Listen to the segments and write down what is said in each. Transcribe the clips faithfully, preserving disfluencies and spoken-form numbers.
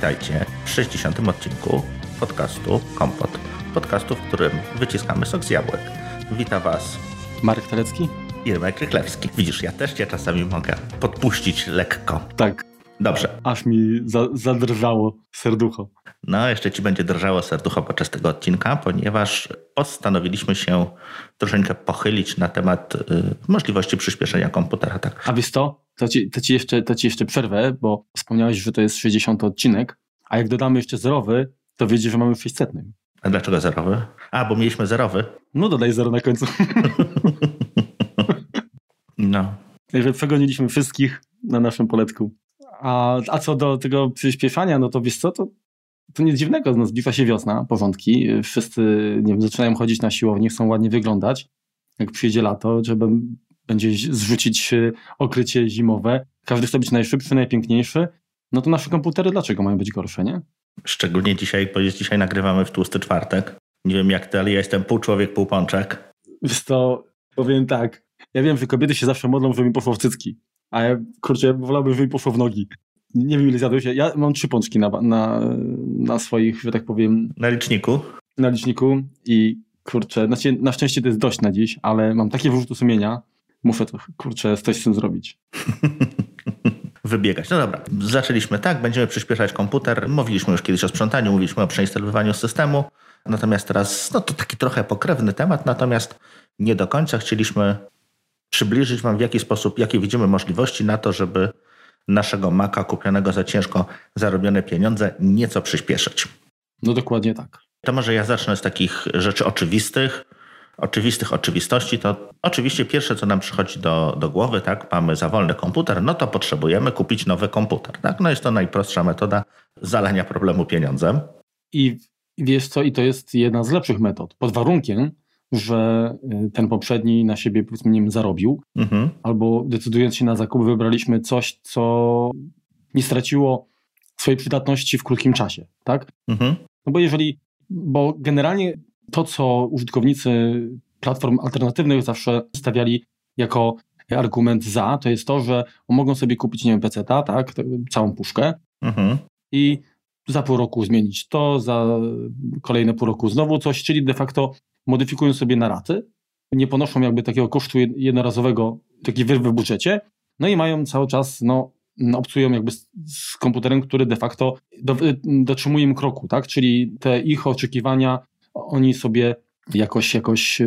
Witajcie w sześćdziesiątym odcinku podcastu Kompot, podcastu, w którym wyciskamy sok z jabłek. Witam Was Marek Talecki i Marek Rychlewski. Widzisz, ja też Cię czasami mogę podpuścić lekko. Tak. Dobrze. Aż mi za, zadrżało serducho. No, jeszcze Ci będzie drżało serducho podczas tego odcinka, ponieważ postanowiliśmy się troszeczkę pochylić na temat y, możliwości przyspieszenia komputera. Tak. A wiesz co? To ci, to, ci jeszcze, to ci jeszcze przerwę, bo wspomniałeś, że to jest sześćdziesiąty odcinek, a jak dodamy jeszcze zerowy, to wiedzisz, że mamy w sześćsetnym. A dlaczego zerowy? A, bo mieliśmy zerowy. No, dodaj zero na końcu. No. Także przegoniliśmy wszystkich na naszym poletku. A, a co do tego przyspieszania, no to wiesz co, to, to nic dziwnego, no zbliża się wiosna, porządki, wszyscy nie wiem, zaczynają chodzić na siłownię, chcą ładnie wyglądać, jak przyjdzie lato, trzeba będzie zrzucić okrycie zimowe, każdy chce być najszybszy, najpiękniejszy, no to nasze komputery dlaczego mają być gorsze, nie? Szczególnie dzisiaj, bo dzisiaj nagrywamy w tłusty czwartek, nie wiem jak ty, ale ja jestem pół człowiek, pół pączek. Wiesz co, powiem tak, ja wiem, że kobiety się zawsze modlą, żeby mi poszło w cycki. A ja, kurczę, wolałbym, żeby mi poszło w nogi. Nie wiem, ile zjadłeś. Ja mam trzy pączki na, na, na swoich, że tak powiem... Na liczniku. Na liczniku i kurczę, znaczy, na szczęście to jest dość na dziś, ale mam takie wyrzuty sumienia, muszę to, kurczę, coś z tym zrobić. Wybiegać. No dobra, zaczęliśmy tak, będziemy przyspieszać komputer. Mówiliśmy już kiedyś o sprzątaniu, mówiliśmy o przeinstalowaniu systemu, natomiast teraz, no to taki trochę pokrewny temat, natomiast nie do końca chcieliśmy... przybliżyć Wam, w jaki sposób, jakie widzimy możliwości na to, żeby naszego Maca kupionego za ciężko zarobione pieniądze nieco przyspieszyć. No dokładnie tak. To może ja zacznę z takich rzeczy oczywistych, oczywistych oczywistości. To oczywiście pierwsze, co nam przychodzi do, do głowy, tak, mamy za wolny komputer, no to potrzebujemy kupić nowy komputer. Tak? No jest to najprostsza metoda zalania problemu pieniądzem. I wiesz co, i to jest jedna z lepszych metod, pod warunkiem, że ten poprzedni na siebie powiedzmy nie zarobił, mhm. albo decydując się na zakup wybraliśmy coś, co nie straciło swojej przydatności w krótkim czasie, tak? Mhm. No bo jeżeli, bo generalnie to, co użytkownicy platform alternatywnych zawsze stawiali jako argument za, to jest to, że mogą sobie kupić, nie wiem, peceta, tak? Całą puszkę mhm. i za pół roku zmienić to, za kolejne pół roku znowu coś, czyli de facto modyfikują sobie na raty, nie ponoszą jakby takiego kosztu jednorazowego, taki wyrw w budżecie, no i mają cały czas, no, obcują jakby z, z komputerem, który de facto do, dotrzymuje im kroku, tak? Czyli te ich oczekiwania oni sobie jakoś, jakoś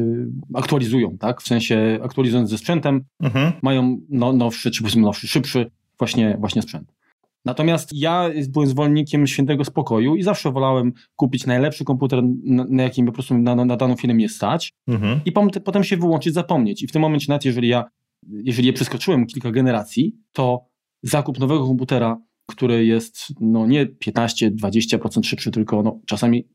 aktualizują, tak? W sensie aktualizując ze sprzętem, mhm. mają no, nowszy, czy powiedzmy nowszy, szybszy właśnie, właśnie sprzęt. Natomiast ja byłem zwolennikiem świętego spokoju i zawsze wolałem kupić najlepszy komputer, na, na jakim po prostu na, na daną chwilę mnie stać mhm. i pom- potem się wyłączyć, zapomnieć. I w tym momencie nawet jeżeli ja, jeżeli ja przeskoczyłem kilka generacji, to zakup nowego komputera, który jest no nie piętnaście do dwudziestu procent szybszy, tylko no czasami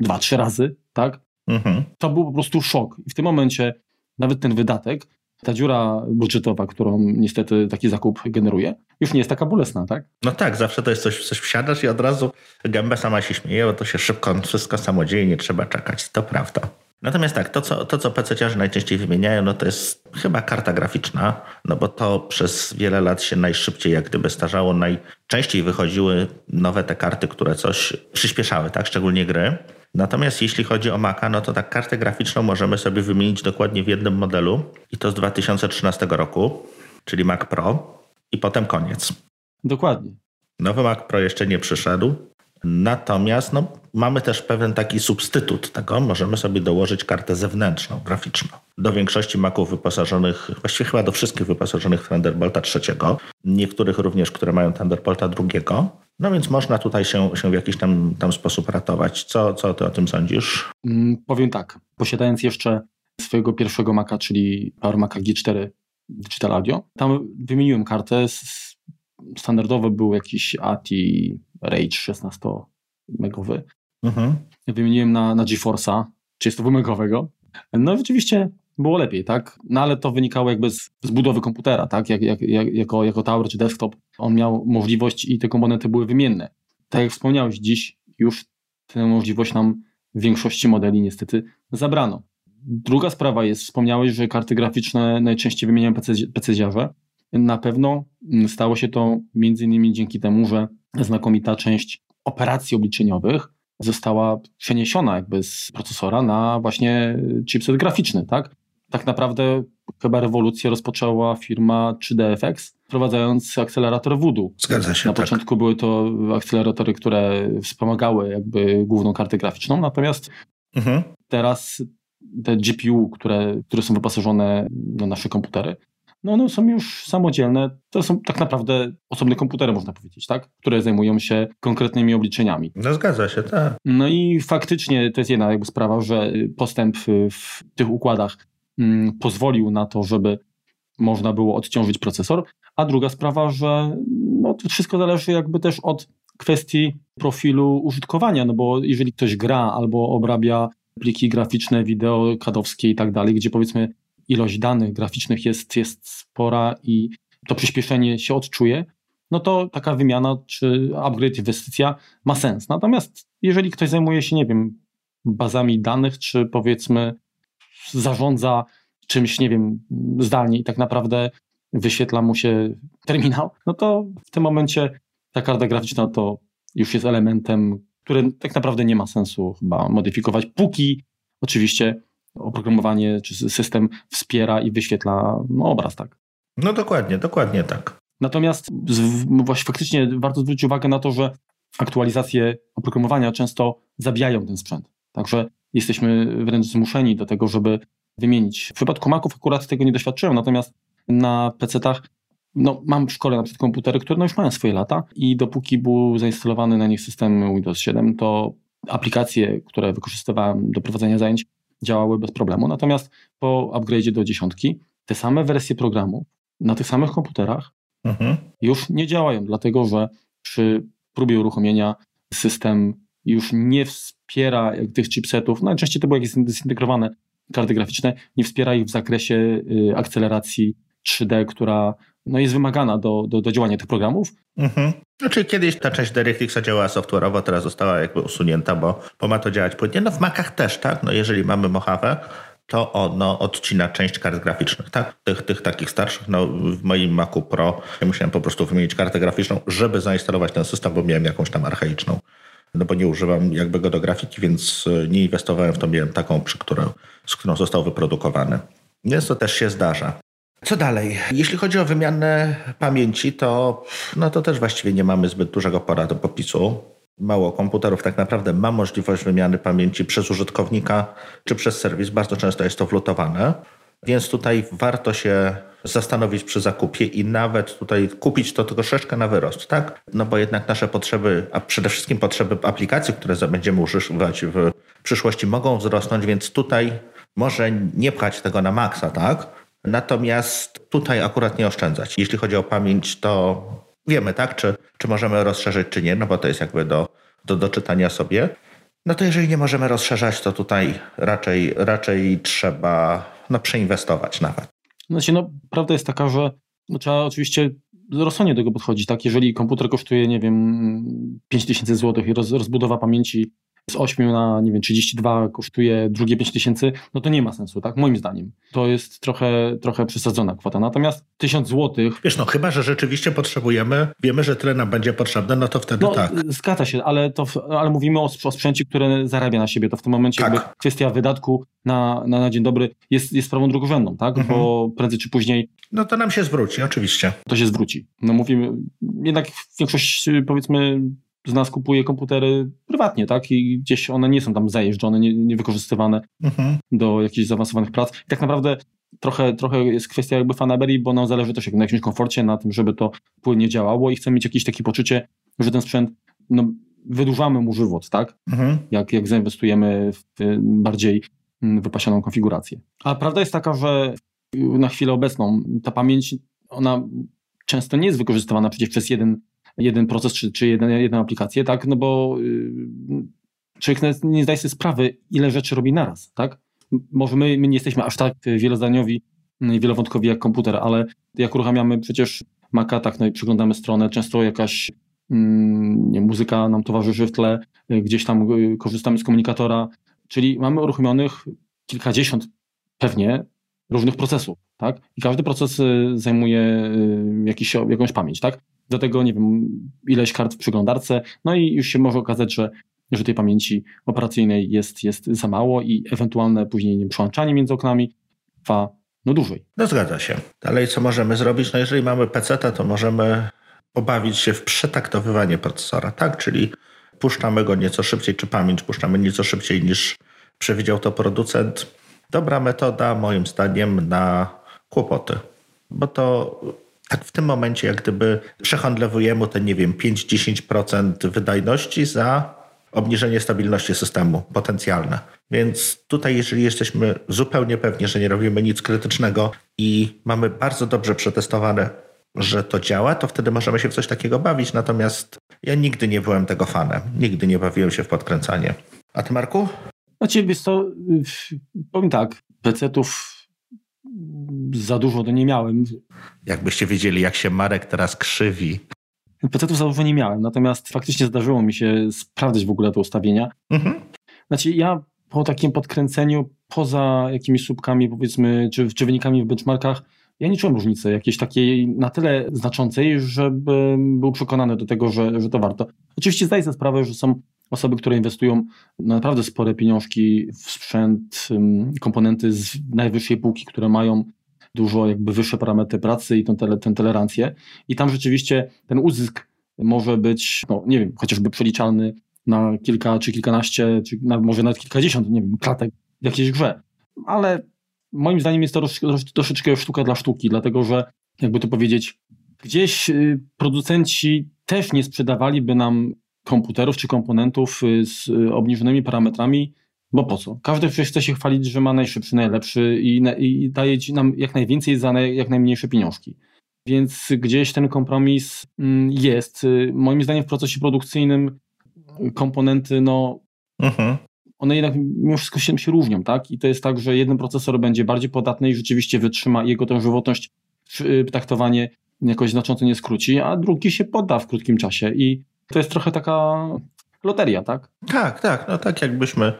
dwa trzy razy, tak? Mhm. To był po prostu szok. I w tym momencie nawet ten wydatek, ta dziura budżetowa, którą niestety taki zakup generuje, już nie jest taka bolesna, tak? No tak, zawsze to jest coś, coś wsiadasz i od razu gęba sama się śmieje, bo to się szybko wszystko samo dzieje, nie trzeba czekać, to prawda. Natomiast tak, to co, to, co pececiarze najczęściej wymieniają, no to jest chyba karta graficzna, no bo to przez wiele lat się najszybciej jak gdyby starzało, najczęściej wychodziły nowe te karty, które coś przyspieszały, tak? Szczególnie gry. Natomiast jeśli chodzi o Maca, no to tak kartę graficzną możemy sobie wymienić dokładnie w jednym modelu i to z dwa tysiące trzynastego roku, czyli Mac Pro i potem koniec. Dokładnie. Nowy Mac Pro jeszcze nie przyszedł, natomiast no, mamy też pewien taki substytut tego, możemy sobie dołożyć kartę zewnętrzną, graficzną. Do większości Maców wyposażonych, właściwie chyba do wszystkich wyposażonych w Thunderbolta trzeciego, niektórych również, które mają Thunderbolta drugiego. No więc można tutaj się, się w jakiś tam, tam sposób ratować. Co, co ty o tym sądzisz? Mm, powiem tak, posiadając jeszcze swojego pierwszego Maca, czyli PowerMaca G cztery Digital Audio, tam wymieniłem kartę, standardowy był jakiś A T I Rage szesnastomegowy. Mhm. Wymieniłem na, na GeForce'a trzydziestodwumegowego. No i rzeczywiście było lepiej, tak? No ale to wynikało jakby z, z budowy komputera, tak? Jak, jak, jak, jako, jako tower czy desktop on miał możliwość i te komponenty były wymienne. Tak jak wspomniałeś, dziś już tę możliwość nam w większości modeli niestety zabrano. Druga sprawa jest, wspomniałeś, że karty graficzne najczęściej wymieniają pececiarze. Na pewno stało się to między innymi dzięki temu, że znakomita część operacji obliczeniowych została przeniesiona jakby z procesora na właśnie chipset graficzny, tak? Tak naprawdę chyba rewolucję rozpoczęła firma trzy D F X, wprowadzając akcelerator Voodoo. Zgadza się, Na tak. początku były to akceleratory, które wspomagały jakby główną kartę graficzną, natomiast mhm. teraz te G P U, które, które są wyposażone na nasze komputery, no one są już samodzielne, to są tak naprawdę osobne komputery, można powiedzieć, tak? Które zajmują się konkretnymi obliczeniami. No zgadza się, tak. No i faktycznie to jest jedna jakby sprawa, że postęp w tych układach pozwolił na to, żeby można było odciążyć procesor, a druga sprawa, że no to wszystko zależy jakby też od kwestii profilu użytkowania, no bo jeżeli ktoś gra albo obrabia pliki graficzne, wideo, kadowskie i tak dalej, gdzie powiedzmy ilość danych graficznych jest, jest spora i to przyspieszenie się odczuje, no to taka wymiana czy upgrade, inwestycja ma sens. Natomiast jeżeli ktoś zajmuje się, nie wiem, bazami danych, czy powiedzmy zarządza czymś, nie wiem, zdalnie i tak naprawdę wyświetla mu się terminal, no to w tym momencie ta karta graficzna to już jest elementem, który tak naprawdę nie ma sensu chyba modyfikować, póki oczywiście oprogramowanie czy system wspiera i wyświetla no, obraz, tak? No dokładnie, dokładnie tak. Natomiast właśnie faktycznie warto zwrócić uwagę na to, że aktualizacje oprogramowania często zabijają ten sprzęt. Także jesteśmy wręcz zmuszeni do tego, żeby wymienić. W przypadku Maców akurat tego nie doświadczyłem, natomiast na pecetach no, mam w szkole na przykład komputery, które no, już mają swoje lata i dopóki był zainstalowany na nich system Windows siedem, to aplikacje, które wykorzystywałem do prowadzenia zajęć, działały bez problemu. Natomiast po upgrade'zie do dziesiątki te same wersje programu na tych samych komputerach mhm. już nie działają, dlatego że przy próbie uruchomienia system już nie wspiera tych chipsetów, najczęściej to były jakieś zintegrowane karty graficzne, nie wspiera ich w zakresie akceleracji trzy D, która no, jest wymagana do, do, do działania tych programów. Mhm. Znaczy kiedyś ta część DirectXa działała software'owo, teraz została jakby usunięta, bo, bo ma to działać płynnie. No w Macach też, tak? No jeżeli mamy Mojave, to ono odcina część kart graficznych, tak? Tych, tych takich starszych. No w moim Macu Pro ja musiałem po prostu wymienić kartę graficzną, żeby zainstalować ten system, bo miałem jakąś tam archaiczną. No bo nie używam jakby go do grafiki, więc nie inwestowałem w to, miałem taką, przy którą, z którą został wyprodukowany. Więc to też się zdarza. Co dalej? Jeśli chodzi o wymianę pamięci, to, no to też właściwie nie mamy zbyt dużego pola do popisu. Mało komputerów tak naprawdę ma możliwość wymiany pamięci przez użytkownika czy przez serwis. Bardzo często jest to wlutowane, więc tutaj warto się zastanowić przy zakupie i nawet tutaj kupić to troszeczkę na wyrost, tak? No bo jednak nasze potrzeby, a przede wszystkim potrzeby aplikacji, które będziemy używać w przyszłości, mogą wzrosnąć, więc tutaj może nie pchać tego na maksa, tak? Natomiast tutaj akurat nie oszczędzać. Jeśli chodzi o pamięć, to wiemy, tak? Czy, czy możemy rozszerzyć, czy nie, no bo to jest jakby do, do, do czytania sobie. No to jeżeli nie możemy rozszerzać, to tutaj raczej, raczej trzeba no, przeinwestować nawet. Znaczy, no, prawda jest taka, że no, trzeba oczywiście rozsądnie do tego podchodzić, tak? Jeżeli komputer kosztuje, nie wiem, pięć tysięcy złotych i roz, rozbudowa pamięci z ośmiu na, nie wiem, trzydzieści dwa kosztuje drugie pięć tysięcy, no to nie ma sensu, tak? Moim zdaniem. To jest trochę, trochę przesadzona kwota. Natomiast tysiąc złotych... Wiesz, no chyba, że rzeczywiście potrzebujemy, wiemy, że tyle nam będzie potrzebne, no to wtedy no, tak. Zgadza się, ale, to, ale mówimy o, o sprzęcie, które zarabia na siebie. To w tym momencie tak. jakby kwestia wydatku na, na, na dzień dobry jest, jest sprawą drugorzędną, tak? Mhm. Bo prędzej czy później... No to nam się zwróci, oczywiście. To się zwróci. No mówimy, jednak większość, powiedzmy... z nas kupuje komputery prywatnie, tak? I gdzieś one nie są tam zajeżdżone, nie, nie wykorzystywane mhm. do jakichś zaawansowanych prac. I tak naprawdę trochę, trochę jest kwestia jakby fanaberii, bo nam zależy też na jakimś komforcie, na tym, żeby to płynnie działało i chcemy mieć jakieś takie poczucie, że ten sprzęt, no, wydłużamy mu żywot, tak? Mhm. Jak, jak zainwestujemy w bardziej wypasioną konfigurację. A prawda jest taka, że na chwilę obecną ta pamięć, ona często nie jest wykorzystywana przecież przez jeden jeden proces, czy, czy jeden, jedną aplikację, tak, no bo yy, człowiek nie zdaje sobie sprawy, ile rzeczy robi naraz, tak? Może my, my nie jesteśmy aż tak wielozdaniowi i wielowątkowi jak komputer, ale jak uruchamiamy przecież Maca, tak, no i przeglądamy stronę, często jakaś yy, nie, muzyka nam towarzyszy w tle, yy, gdzieś tam yy, korzystamy z komunikatora, czyli mamy uruchomionych kilkadziesiąt pewnie różnych procesów, tak? I każdy proces yy, zajmuje yy, jakiś, jakąś pamięć, tak? do tego, nie wiem, ileś kart w przeglądarce, no i już się może okazać, że, że tej pamięci operacyjnej jest, jest za mało i ewentualne później nie, przełączanie między oknami trwa no dłużej. No zgadza się. Dalej co możemy zrobić? No jeżeli mamy peceta, to możemy pobawić się w przetaktowywanie procesora, tak? Czyli puszczamy go nieco szybciej, czy pamięć puszczamy nieco szybciej niż przewidział to producent. Dobra metoda moim zdaniem na kłopoty, bo to tak w tym momencie jak gdyby przehandlowujemy te, nie wiem, pięć do dziesięciu procent wydajności za obniżenie stabilności systemu potencjalne. Więc tutaj jeżeli jesteśmy zupełnie pewni, że nie robimy nic krytycznego i mamy bardzo dobrze przetestowane, że to działa, to wtedy możemy się w coś takiego bawić. Natomiast ja nigdy nie byłem tego fanem. Nigdy nie bawiłem się w podkręcanie. A ty, Marku? Znaczy, wiesz co, powiem tak, pecetów za dużo to nie miałem. Jakbyście wiedzieli, jak się Marek teraz krzywi. Pecetów za dużo nie miałem, natomiast faktycznie zdarzyło mi się sprawdzić w ogóle te ustawienia. Mhm. Znaczy, ja po takim podkręceniu, poza jakimiś słupkami, powiedzmy, czy, czy wynikami w benchmarkach, ja nie czułem różnicy jakiejś takiej na tyle znaczącej, żebym był przekonany do tego, że, że to warto. Oczywiście zdaję sobie sprawę, że są osoby, które inwestują naprawdę spore pieniążki w sprzęt, komponenty z najwyższej półki, które mają dużo jakby wyższe parametry pracy i tę tele, tolerancję. I tam rzeczywiście ten uzysk może być, no nie wiem, chociażby przeliczalny na kilka czy kilkanaście, czy na, może nawet kilkadziesiąt, nie wiem, klatek w jakiejś grze. Ale moim zdaniem jest to troszeczkę sztuka dla sztuki, dlatego że, jakby to powiedzieć, gdzieś producenci też nie sprzedawaliby nam komputerów czy komponentów z obniżonymi parametrami, bo po co? Każdy przecież chce się chwalić, że ma najszybszy, najlepszy i, i daje ci nam jak najwięcej za naj, jak najmniejsze pieniążki. Więc gdzieś ten kompromis jest. Moim zdaniem w procesie produkcyjnym komponenty, no... Mhm. One jednak mimo wszystko się, się różnią, tak? I to jest tak, że jeden procesor będzie bardziej podatny i rzeczywiście wytrzyma jego tę żywotność, taktowanie jakoś znacząco nie skróci, a drugi się podda w krótkim czasie. I to jest trochę taka loteria, tak? Tak, tak. No tak jakbyśmy,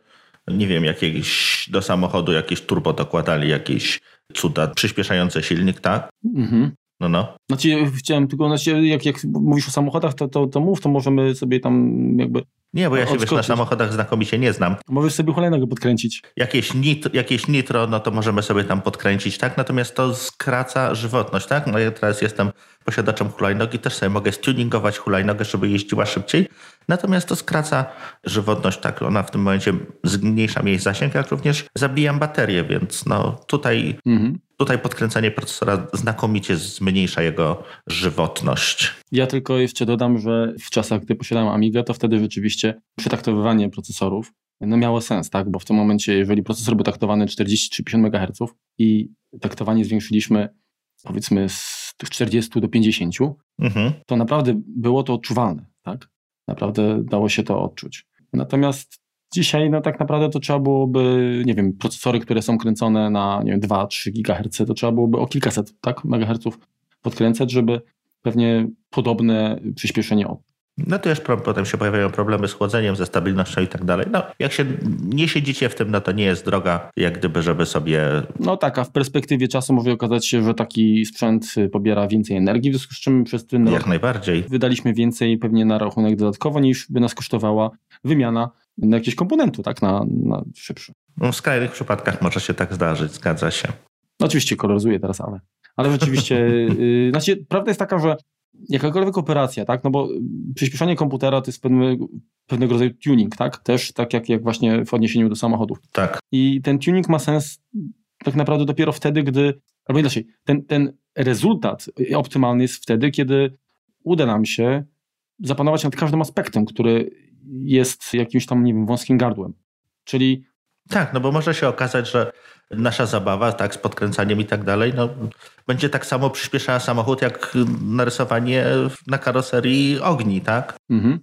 nie wiem, jakieś do samochodu jakieś turbo dokładali, jakieś cuda przyspieszające silnik, tak? Mhm. No, no. Znaczy, chciałem tylko, znaczy, jak, jak mówisz o samochodach, to, to, to mów, to możemy sobie tam jakby... Nie, bo ja się wiesz, na samochodach znakomicie nie znam. Możesz sobie kolejnego podkręcić. Jakieś nitro, jakieś nitro, no to możemy sobie tam podkręcić, tak? Natomiast to skraca żywotność, tak? No ja teraz jestem posiadaczem hulajnogi, też sobie mogę stuningować hulajnogę, żeby jeździła szybciej. Natomiast to skraca żywotność, tak? Ona w tym momencie zmniejsza jej zasięg, jak również zabijam baterię, więc no tutaj, mhm. tutaj podkręcanie procesora znakomicie zmniejsza jego żywotność. Ja tylko jeszcze dodam, że w czasach, gdy posiadałem Amigę, to wtedy rzeczywiście przetaktowywanie procesorów no miało sens, tak? Bo w tym momencie, jeżeli procesor był taktowany czterdzieści czy pięćdziesiąt megaherców i taktowanie zwiększyliśmy powiedzmy z tych czterdziestu do pięćdziesięciu, mhm. to naprawdę było to odczuwalne, tak? Naprawdę dało się to odczuć. Natomiast dzisiaj no tak naprawdę to trzeba byłoby, nie wiem, procesory, które są kręcone na nie wiem, dwa do trzech gigaherców, to trzeba byłoby o kilkaset, tak? Megaherców podkręcać, żeby pewnie podobne przyspieszenie odczuć. No to już potem się pojawiają problemy z chłodzeniem, ze stabilnością i tak dalej. No jak się nie siedzicie w tym, no to nie jest droga, jak gdyby, żeby sobie... No tak, a w perspektywie czasu może okazać się, że taki sprzęt pobiera więcej energii, w związku z czym przez ten rok... Jak najbardziej. Wydaliśmy więcej pewnie na rachunek dodatkowo, niż by nas kosztowała wymiana na jakieś komponenty, tak, na, na szybsze. No w skrajnych przypadkach może się tak zdarzyć, zgadza się. No oczywiście koloryzuję teraz, ale... Ale rzeczywiście... yy, znaczy, prawda jest taka, że jakakolwiek operacja, tak? No bo przyspieszanie komputera to jest pewnego, pewnego rodzaju tuning, tak? Też tak jak, jak właśnie w odniesieniu do samochodów. Tak. I ten tuning ma sens tak naprawdę dopiero wtedy, gdy, albo inaczej, ten, ten rezultat optymalny jest wtedy, kiedy uda nam się zapanować nad każdym aspektem, który jest jakimś tam, nie wiem, wąskim gardłem. Czyli... Tak, no bo może się okazać, że nasza zabawa tak, z podkręcaniem i tak dalej no, będzie tak samo przyspieszała samochód jak narysowanie na karoserii ogni, tak? Mhm.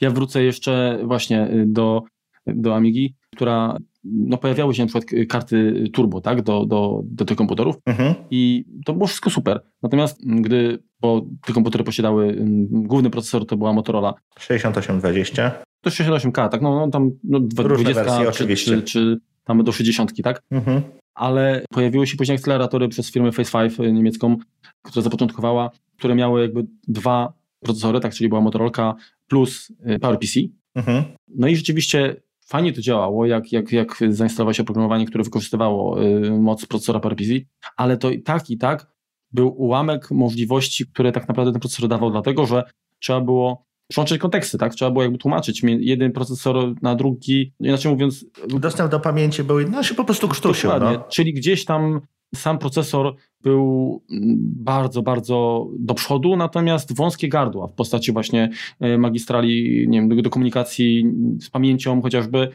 Ja wrócę jeszcze właśnie do, do Amigi, która no, pojawiały się na przykład karty turbo tak, do, do, do tych komputerów mhm. i to było wszystko super. Natomiast gdy, bo te komputery posiadały, główny procesor to była Motorola sześćdziesiąt osiem dwadzieścia. To sześćdziesiąt osiem ka, tak? No, no tam no, dwadzieścia, czy, czy, czy tam do sześćdziesiątki, tak? Mhm. Ale pojawiły się później akceleratory przez firmę Phase pięć niemiecką, która zapoczątkowała, które miały jakby dwa procesory, tak, czyli była Motorola plus PowerPC. Mhm. No i rzeczywiście fajnie to działało, jak, jak, jak zainstalowało się oprogramowanie, które wykorzystywało y, moc procesora PowerPC, ale to i tak, i tak był ułamek możliwości, które tak naprawdę ten procesor dawał, dlatego że trzeba było przyłączyć konteksty, tak? Trzeba było jakby tłumaczyć jeden procesor na drugi, inaczej mówiąc... Dostęp do pamięci był, no się po prostu krztusił. Dokładnie, no. Czyli gdzieś tam sam procesor był bardzo, bardzo do przodu, natomiast wąskie gardła w postaci właśnie magistrali, nie wiem, do komunikacji z pamięcią chociażby,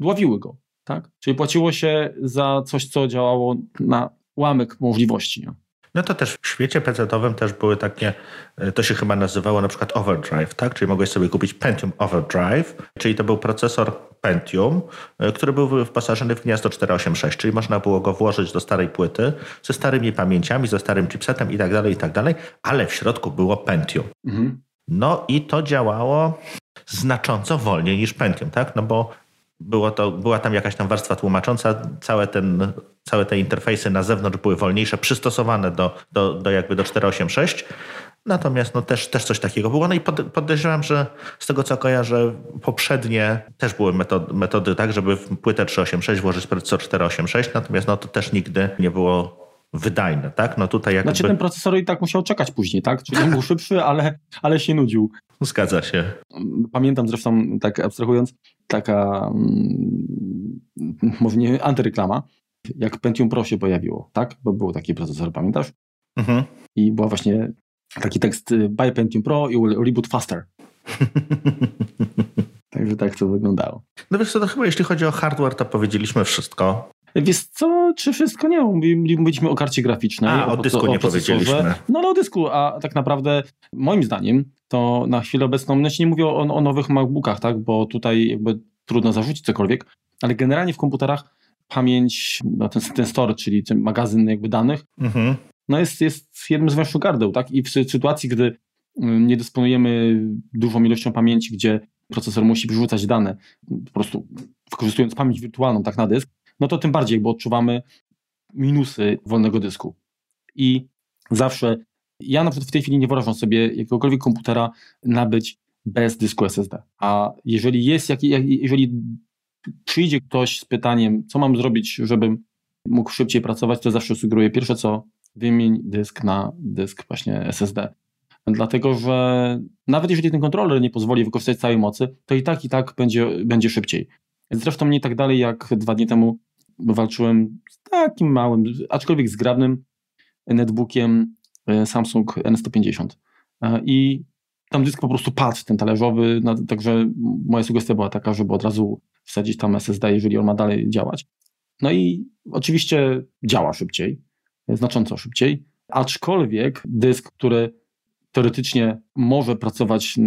dławiły go, tak? Czyli płaciło się za coś, co działało na ułamek możliwości, nie? No to też w świecie P C-owym też były takie, to się chyba nazywało na przykład Overdrive, tak? Czyli mogłeś sobie kupić Pentium Overdrive, czyli to był procesor Pentium, który był wyposażony w gniazdo cztery osiem sześć, czyli można było go włożyć do starej płyty ze starymi pamięciami, ze starym chipsetem i tak dalej, i tak dalej, ale w środku było Pentium. Mhm. No i to działało znacząco wolniej niż Pentium, tak? No bo Było to, była tam jakaś tam warstwa tłumacząca, całe, ten, całe te interfejsy na zewnątrz były wolniejsze, przystosowane do, do, do jakby do cztery osiem sześć, natomiast no też, też coś takiego było. No i pod, podejrzewam, że z tego co kojarzę, poprzednie też były metody, metody tak, żeby w płytę trzy osiem sześć włożyć procesor cztery osiem sześć, natomiast no to też nigdy nie było wydajne, tak? No tutaj jakby... Znaczy ten procesor i tak musiał czekać później, tak? Czyli on był szybszy, ale, ale się nudził. Zgadza się. Pamiętam zresztą, tak abstrahując, taka może nie antyreklama, jak Pentium Pro się pojawiło, tak? Bo był taki procesor, pamiętasz? Mhm. I była właśnie taki tekst buy Pentium Pro i will reboot faster. Także tak to wyglądało. No wiesz co, to chyba jeśli chodzi o hardware, to powiedzieliśmy wszystko. Wiesz co, czy wszystko? Nie, mówiliśmy o karcie graficznej. A, o, o dysku o, nie o powiedzieliśmy. No ale o dysku, a tak naprawdę moim zdaniem to na chwilę obecną, znaczy nie mówię o, o nowych MacBookach, tak, bo tutaj jakby trudno zarzucić cokolwiek, ale generalnie w komputerach pamięć, no ten, ten store, czyli ten magazyn jakby danych, mhm. no jest, jest jednym z węższych gardeł, tak, i w sytuacji, gdy nie dysponujemy dużą ilością pamięci, gdzie procesor musi przerzucać dane, po prostu wykorzystując pamięć wirtualną, tak, na dysk, no to tym bardziej, bo odczuwamy minusy wolnego dysku. I zawsze, ja na przykład w tej chwili nie wyobrażam sobie jakiegokolwiek komputera nabyć bez dysku S S D. A jeżeli jest, jak, jeżeli przyjdzie ktoś z pytaniem, co mam zrobić, żebym mógł szybciej pracować, to zawsze sugeruję pierwsze co, wymień dysk na dysk właśnie S S D. Dlatego, że nawet jeżeli ten kontroler nie pozwoli wykorzystać całej mocy, to i tak, i tak będzie, będzie szybciej. Zresztą nie tak dalej jak dwa dni temu walczyłem z takim małym, aczkolwiek zgrabnym netbookiem Samsung N sto pięćdziesiąt i tam dysk po prostu padł, ten talerzowy, także moja sugestia była taka, żeby od razu wsadzić tam S S D, jeżeli on ma dalej działać. No i oczywiście działa szybciej, znacząco szybciej, aczkolwiek dysk, który teoretycznie może pracować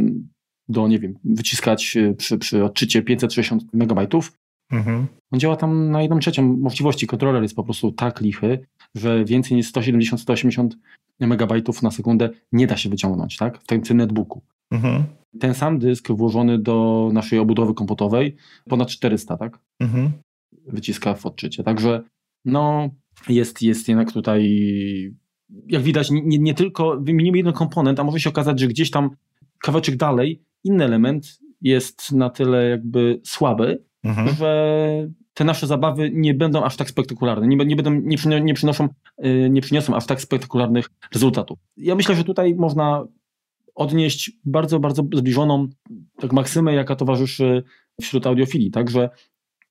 do, nie wiem, wyciskać przy, przy odczycie pięćset sześćdziesiąt megabajtów. Mhm. On działa tam na jedną trzecią możliwości. Kontroler jest po prostu tak lichy, że więcej niż sto siedemdziesiąt sto osiemdziesiąt megabajtów na sekundę nie da się wyciągnąć, tak? W tym netbooku. Mhm. Ten sam dysk włożony do naszej obudowy kompotowej ponad czterysta, tak? Mhm. Wyciska w odczycie. Także no, jest, jest jednak tutaj, jak widać, nie, nie, nie tylko wymienimy jeden komponent, a może się okazać, że gdzieś tam kawałeczek dalej inny element jest na tyle jakby słaby, mhm. że te nasze zabawy nie będą aż tak spektakularne, nie, nie, będą, nie, przyniosą, nie, przynoszą, nie przyniosą aż tak spektakularnych rezultatów. Ja myślę, że tutaj można odnieść bardzo, bardzo zbliżoną tak maksymę, jaka towarzyszy wśród audiofilii, tak, że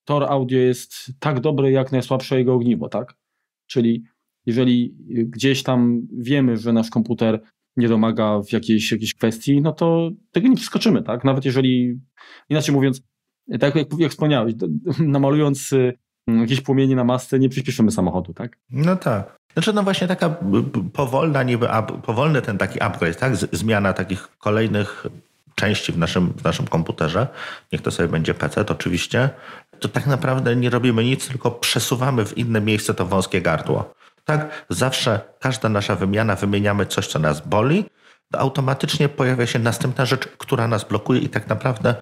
tor audio jest tak dobry, jak najsłabsze jego ogniwo, tak? Czyli jeżeli gdzieś tam wiemy, że nasz komputer nie domaga w jakiejś, jakiejś kwestii, no to tego nie przeskoczymy, tak? Nawet jeżeli, inaczej mówiąc, tak jak, jak wspomniałeś, namalując jakieś płomienie na masce, nie przyspieszymy samochodu, tak? No tak. Znaczy no właśnie taka powolna niby, powolny ten taki upgrade, tak? Zmiana takich kolejnych części w naszym, w naszym komputerze, niech to sobie będzie P C, to oczywiście, to tak naprawdę nie robimy nic, tylko przesuwamy w inne miejsce to wąskie gardło. Tak, zawsze każda nasza wymiana, wymieniamy coś, co nas boli, to automatycznie pojawia się następna rzecz, która nas blokuje i tak naprawdę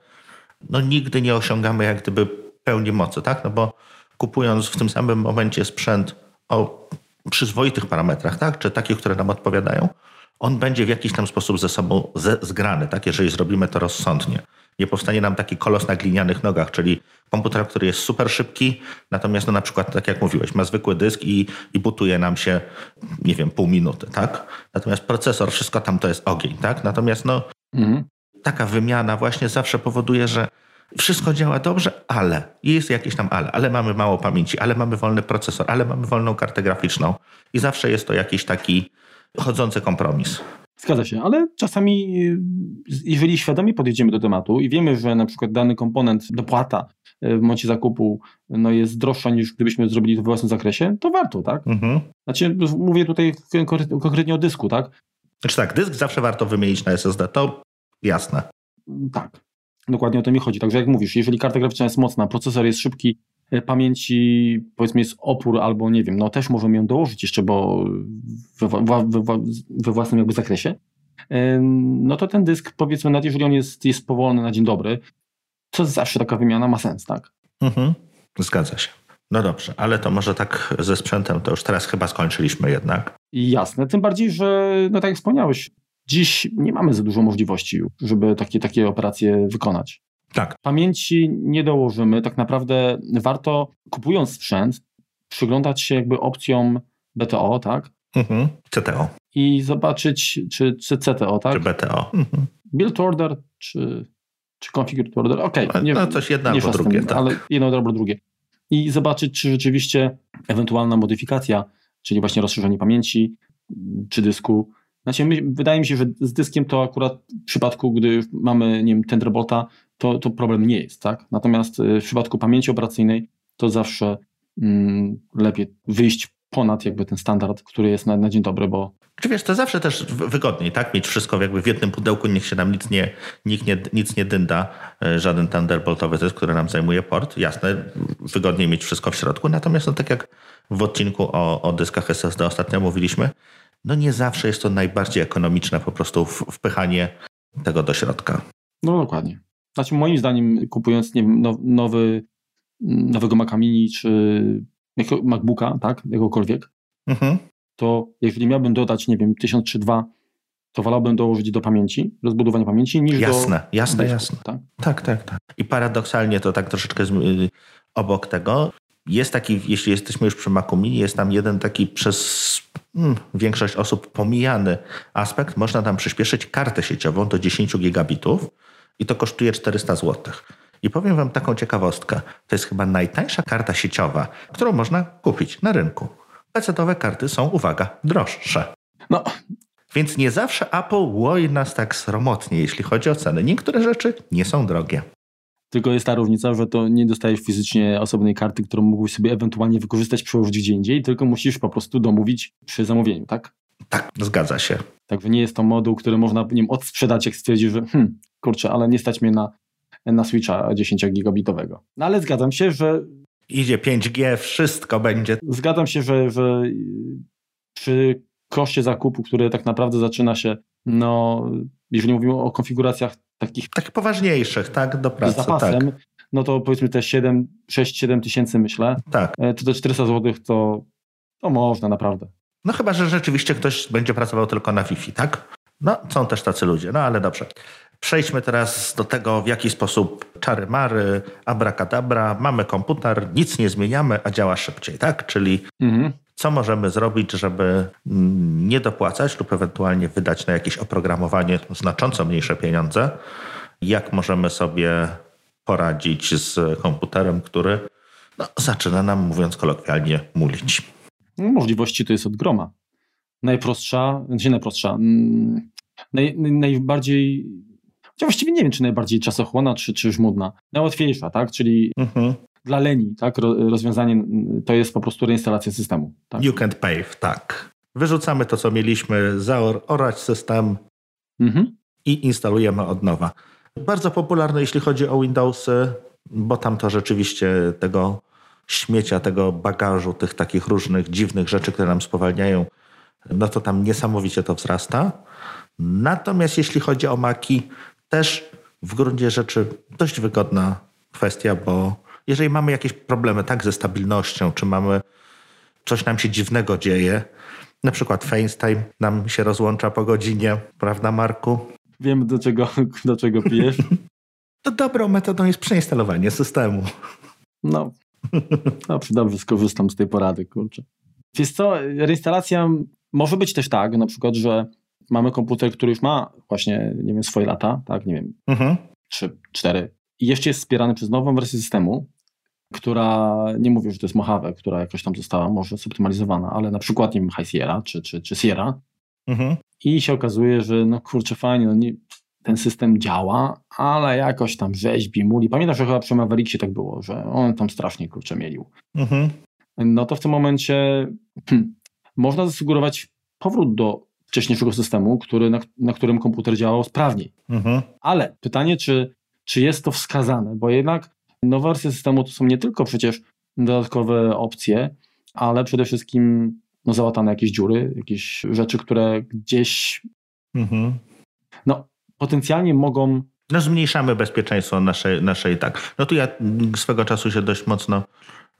no, nigdy nie osiągamy jak gdyby pełni mocy, tak? No bo kupując w tym samym momencie sprzęt o przyzwoitych parametrach, tak? Czy takich, które nam odpowiadają, on będzie w jakiś tam sposób ze sobą ze, zgrany, tak? Jeżeli zrobimy to rozsądnie. Nie powstanie nam taki kolos na glinianych nogach, czyli komputer, który jest super szybki, natomiast no na przykład, tak jak mówiłeś, ma zwykły dysk i, i butuje nam się, nie wiem, pół minuty, tak? Natomiast procesor, wszystko tam to jest ogień, tak? Natomiast no, mhm. taka wymiana właśnie zawsze powoduje, że wszystko działa dobrze, ale jest jakieś tam ale, ale mamy mało pamięci, ale mamy wolny procesor, ale mamy wolną kartę graficzną i zawsze jest to jakiś taki chodzący kompromis. Zgadza się, ale czasami jeżeli świadomie podejdziemy do tematu i wiemy, że na przykład dany komponent, dopłata w momencie zakupu no jest droższa niż gdybyśmy zrobili to w własnym zakresie, to warto, tak? Mhm. Znaczy mówię tutaj konkretnie o dysku, tak? Znaczy tak, dysk zawsze warto wymienić na S S D, to jasne. Tak, dokładnie o to mi chodzi. Także jak mówisz, jeżeli karta graficzna jest mocna, procesor jest szybki, pamięci powiedzmy jest opór albo nie wiem, no też możemy ją dołożyć jeszcze, bo we, we, we, we własnym jakby zakresie, no to ten dysk powiedzmy nawet jeżeli on jest, jest powolny na dzień dobry, to zawsze taka wymiana ma sens, tak? Mhm. Zgadza się. No dobrze, ale to może tak ze sprzętem to już teraz chyba skończyliśmy jednak. Jasne, tym bardziej, że no tak jak wspomniałeś, dziś nie mamy za dużo możliwości, żeby takie, takie operacje wykonać. Tak. Pamięci nie dołożymy. Tak naprawdę warto, kupując sprzęt, przyglądać się jakby opcjom B T O, tak? Mhm. C T O. I zobaczyć, czy, czy C T O, tak? Czy B T O. Mhm. Build to order, czy, czy configure to order. Okej. Okay. No coś jedno albo drugie, tak. Ale jedno albo drugie. I zobaczyć, czy rzeczywiście ewentualna modyfikacja, czyli właśnie rozszerzenie pamięci, czy dysku. Znaczy, my, wydaje mi się, że z dyskiem to akurat w przypadku, gdy mamy, nie wiem, Thunderbolta, to, to problem nie jest, tak? Natomiast w przypadku pamięci operacyjnej to zawsze mm, lepiej wyjść ponad jakby ten standard, który jest na, na dzień dobry, bo... Czy wiesz, to zawsze też wygodniej, tak? Mieć wszystko jakby w jednym pudełku, niech się nam nic nie, nikt nie, nic nie dynda, żaden Thunderboltowy dysk, który nam zajmuje port. Jasne, wygodniej mieć wszystko w środku, natomiast no, tak jak w odcinku o, o dyskach S S D ostatnio mówiliśmy, no nie zawsze jest to najbardziej ekonomiczne po prostu wpychanie tego do środka. No dokładnie. Znaczy moim zdaniem kupując nie wiem, nowy, nowego Maca Mini czy MacBooka, tak, jakokolwiek, mhm. to jeżeli miałbym dodać, nie wiem, tysiąc czy dwa, to wolałbym dołożyć do pamięci, rozbudowania pamięci, niż jasne, do... Jasne, dysku, jasne. Tak? tak, tak, tak. I paradoksalnie to tak troszeczkę obok tego, jest taki, jeśli jesteśmy już przy Macu Mini, jest tam jeden taki przez hmm, większość osób pomijany aspekt. Można tam przyspieszyć kartę sieciową do dziesięć gigabitów i to kosztuje czterysta złotych. I powiem wam taką ciekawostkę. To jest chyba najtańsza karta sieciowa, którą można kupić na rynku. Pecetowe karty są, uwaga, droższe. No, więc nie zawsze Apple łoi nas tak sromotnie, jeśli chodzi o ceny. Niektóre rzeczy nie są drogie. Tylko jest ta różnica, że to nie dostajesz fizycznie osobnej karty, którą mógłbyś sobie ewentualnie wykorzystać, przełożyć gdzie indziej, tylko musisz po prostu domówić przy zamówieniu, tak? Tak, zgadza się. Także nie jest to moduł, który można nim odsprzedać, jak stwierdzisz, że hmm, kurczę, ale nie stać mnie na, na Switcha dziesięciogigabitowego. No ale zgadzam się, że... Idzie pięć G, wszystko będzie. Zgadzam się, że, że przy koszcie zakupu, który tak naprawdę zaczyna się, no jeżeli mówimy o konfiguracjach takich tak poważniejszych, tak, do pracy. Z zapasem, tak. No to powiedzmy te sześć siedem tysięcy, myślę, tak. To te czterysta złotych to, to można naprawdę. No chyba, że rzeczywiście ktoś będzie pracował tylko na Wi-Fi, tak? No, są też tacy ludzie, no ale dobrze. Przejdźmy teraz do tego, w jaki sposób czary-mary, abrakadabra, mamy komputer, nic nie zmieniamy, a działa szybciej, tak? Czyli mhm. co możemy zrobić, żeby nie dopłacać lub ewentualnie wydać na jakieś oprogramowanie znacząco mniejsze pieniądze? Jak możemy sobie poradzić z komputerem, który no, zaczyna nam, mówiąc kolokwialnie, mulić? Możliwości to jest od groma. Najprostsza, znaczy najprostsza, naj, najbardziej, ja właściwie nie wiem, czy najbardziej czasochłonna, czy, czy żmudna. Najłatwiejsza, tak? Czyli mhm. dla leni, tak? Rozwiązanie to jest po prostu reinstalacja systemu. Tak? You can't pave, tak. Wyrzucamy to, co mieliśmy, zaorać system mhm. i instalujemy od nowa. Bardzo popularne, jeśli chodzi o Windowsy, bo tam to rzeczywiście tego śmiecia, tego bagażu, tych takich różnych dziwnych rzeczy, które nam spowalniają, no to tam niesamowicie to wzrasta. Natomiast jeśli chodzi o Maci, też w gruncie rzeczy dość wygodna kwestia, bo jeżeli mamy jakieś problemy tak ze stabilnością, czy mamy coś nam się dziwnego dzieje, Na przykład FaceTime nam się rozłącza po godzinie, prawda, Marku? Wiem, do czego, do czego pijesz. To dobrą metodą jest przeinstalowanie systemu. No, dobrze, dobrze, skorzystam z tej porady, kurczę. Wiesz co, reinstalacja może być też tak, na przykład, że mamy komputer, który już ma właśnie, nie wiem, swoje lata, tak, nie wiem, mhm. trzy, cztery. I jeszcze jest wspierany przez nową wersję systemu, która, nie mówię, że to jest Mojave, która jakoś tam została może zoptymalizowana, ale na przykład, nie wiem, High Sierra czy, czy, czy Sierra. Mhm. I się okazuje, że no kurczę, fajnie, no nie, ten system działa, ale jakoś tam rzeźbi, muli. Pamiętasz, że chyba przy Mavericksie tak było, że on tam strasznie, kurczę, mielił. Mhm. No to w tym momencie hmm, można zasugerować powrót do wcześniejszego systemu, który, na, na którym komputer działał sprawniej. Mhm. Ale pytanie, czy, czy jest to wskazane, bo jednak nowe wersje systemu to są nie tylko przecież dodatkowe opcje, ale przede wszystkim no, załatane jakieś dziury, jakieś rzeczy, które gdzieś mhm. no potencjalnie mogą... No zmniejszamy bezpieczeństwo naszej, naszej tak. No tu ja swego czasu się dość mocno...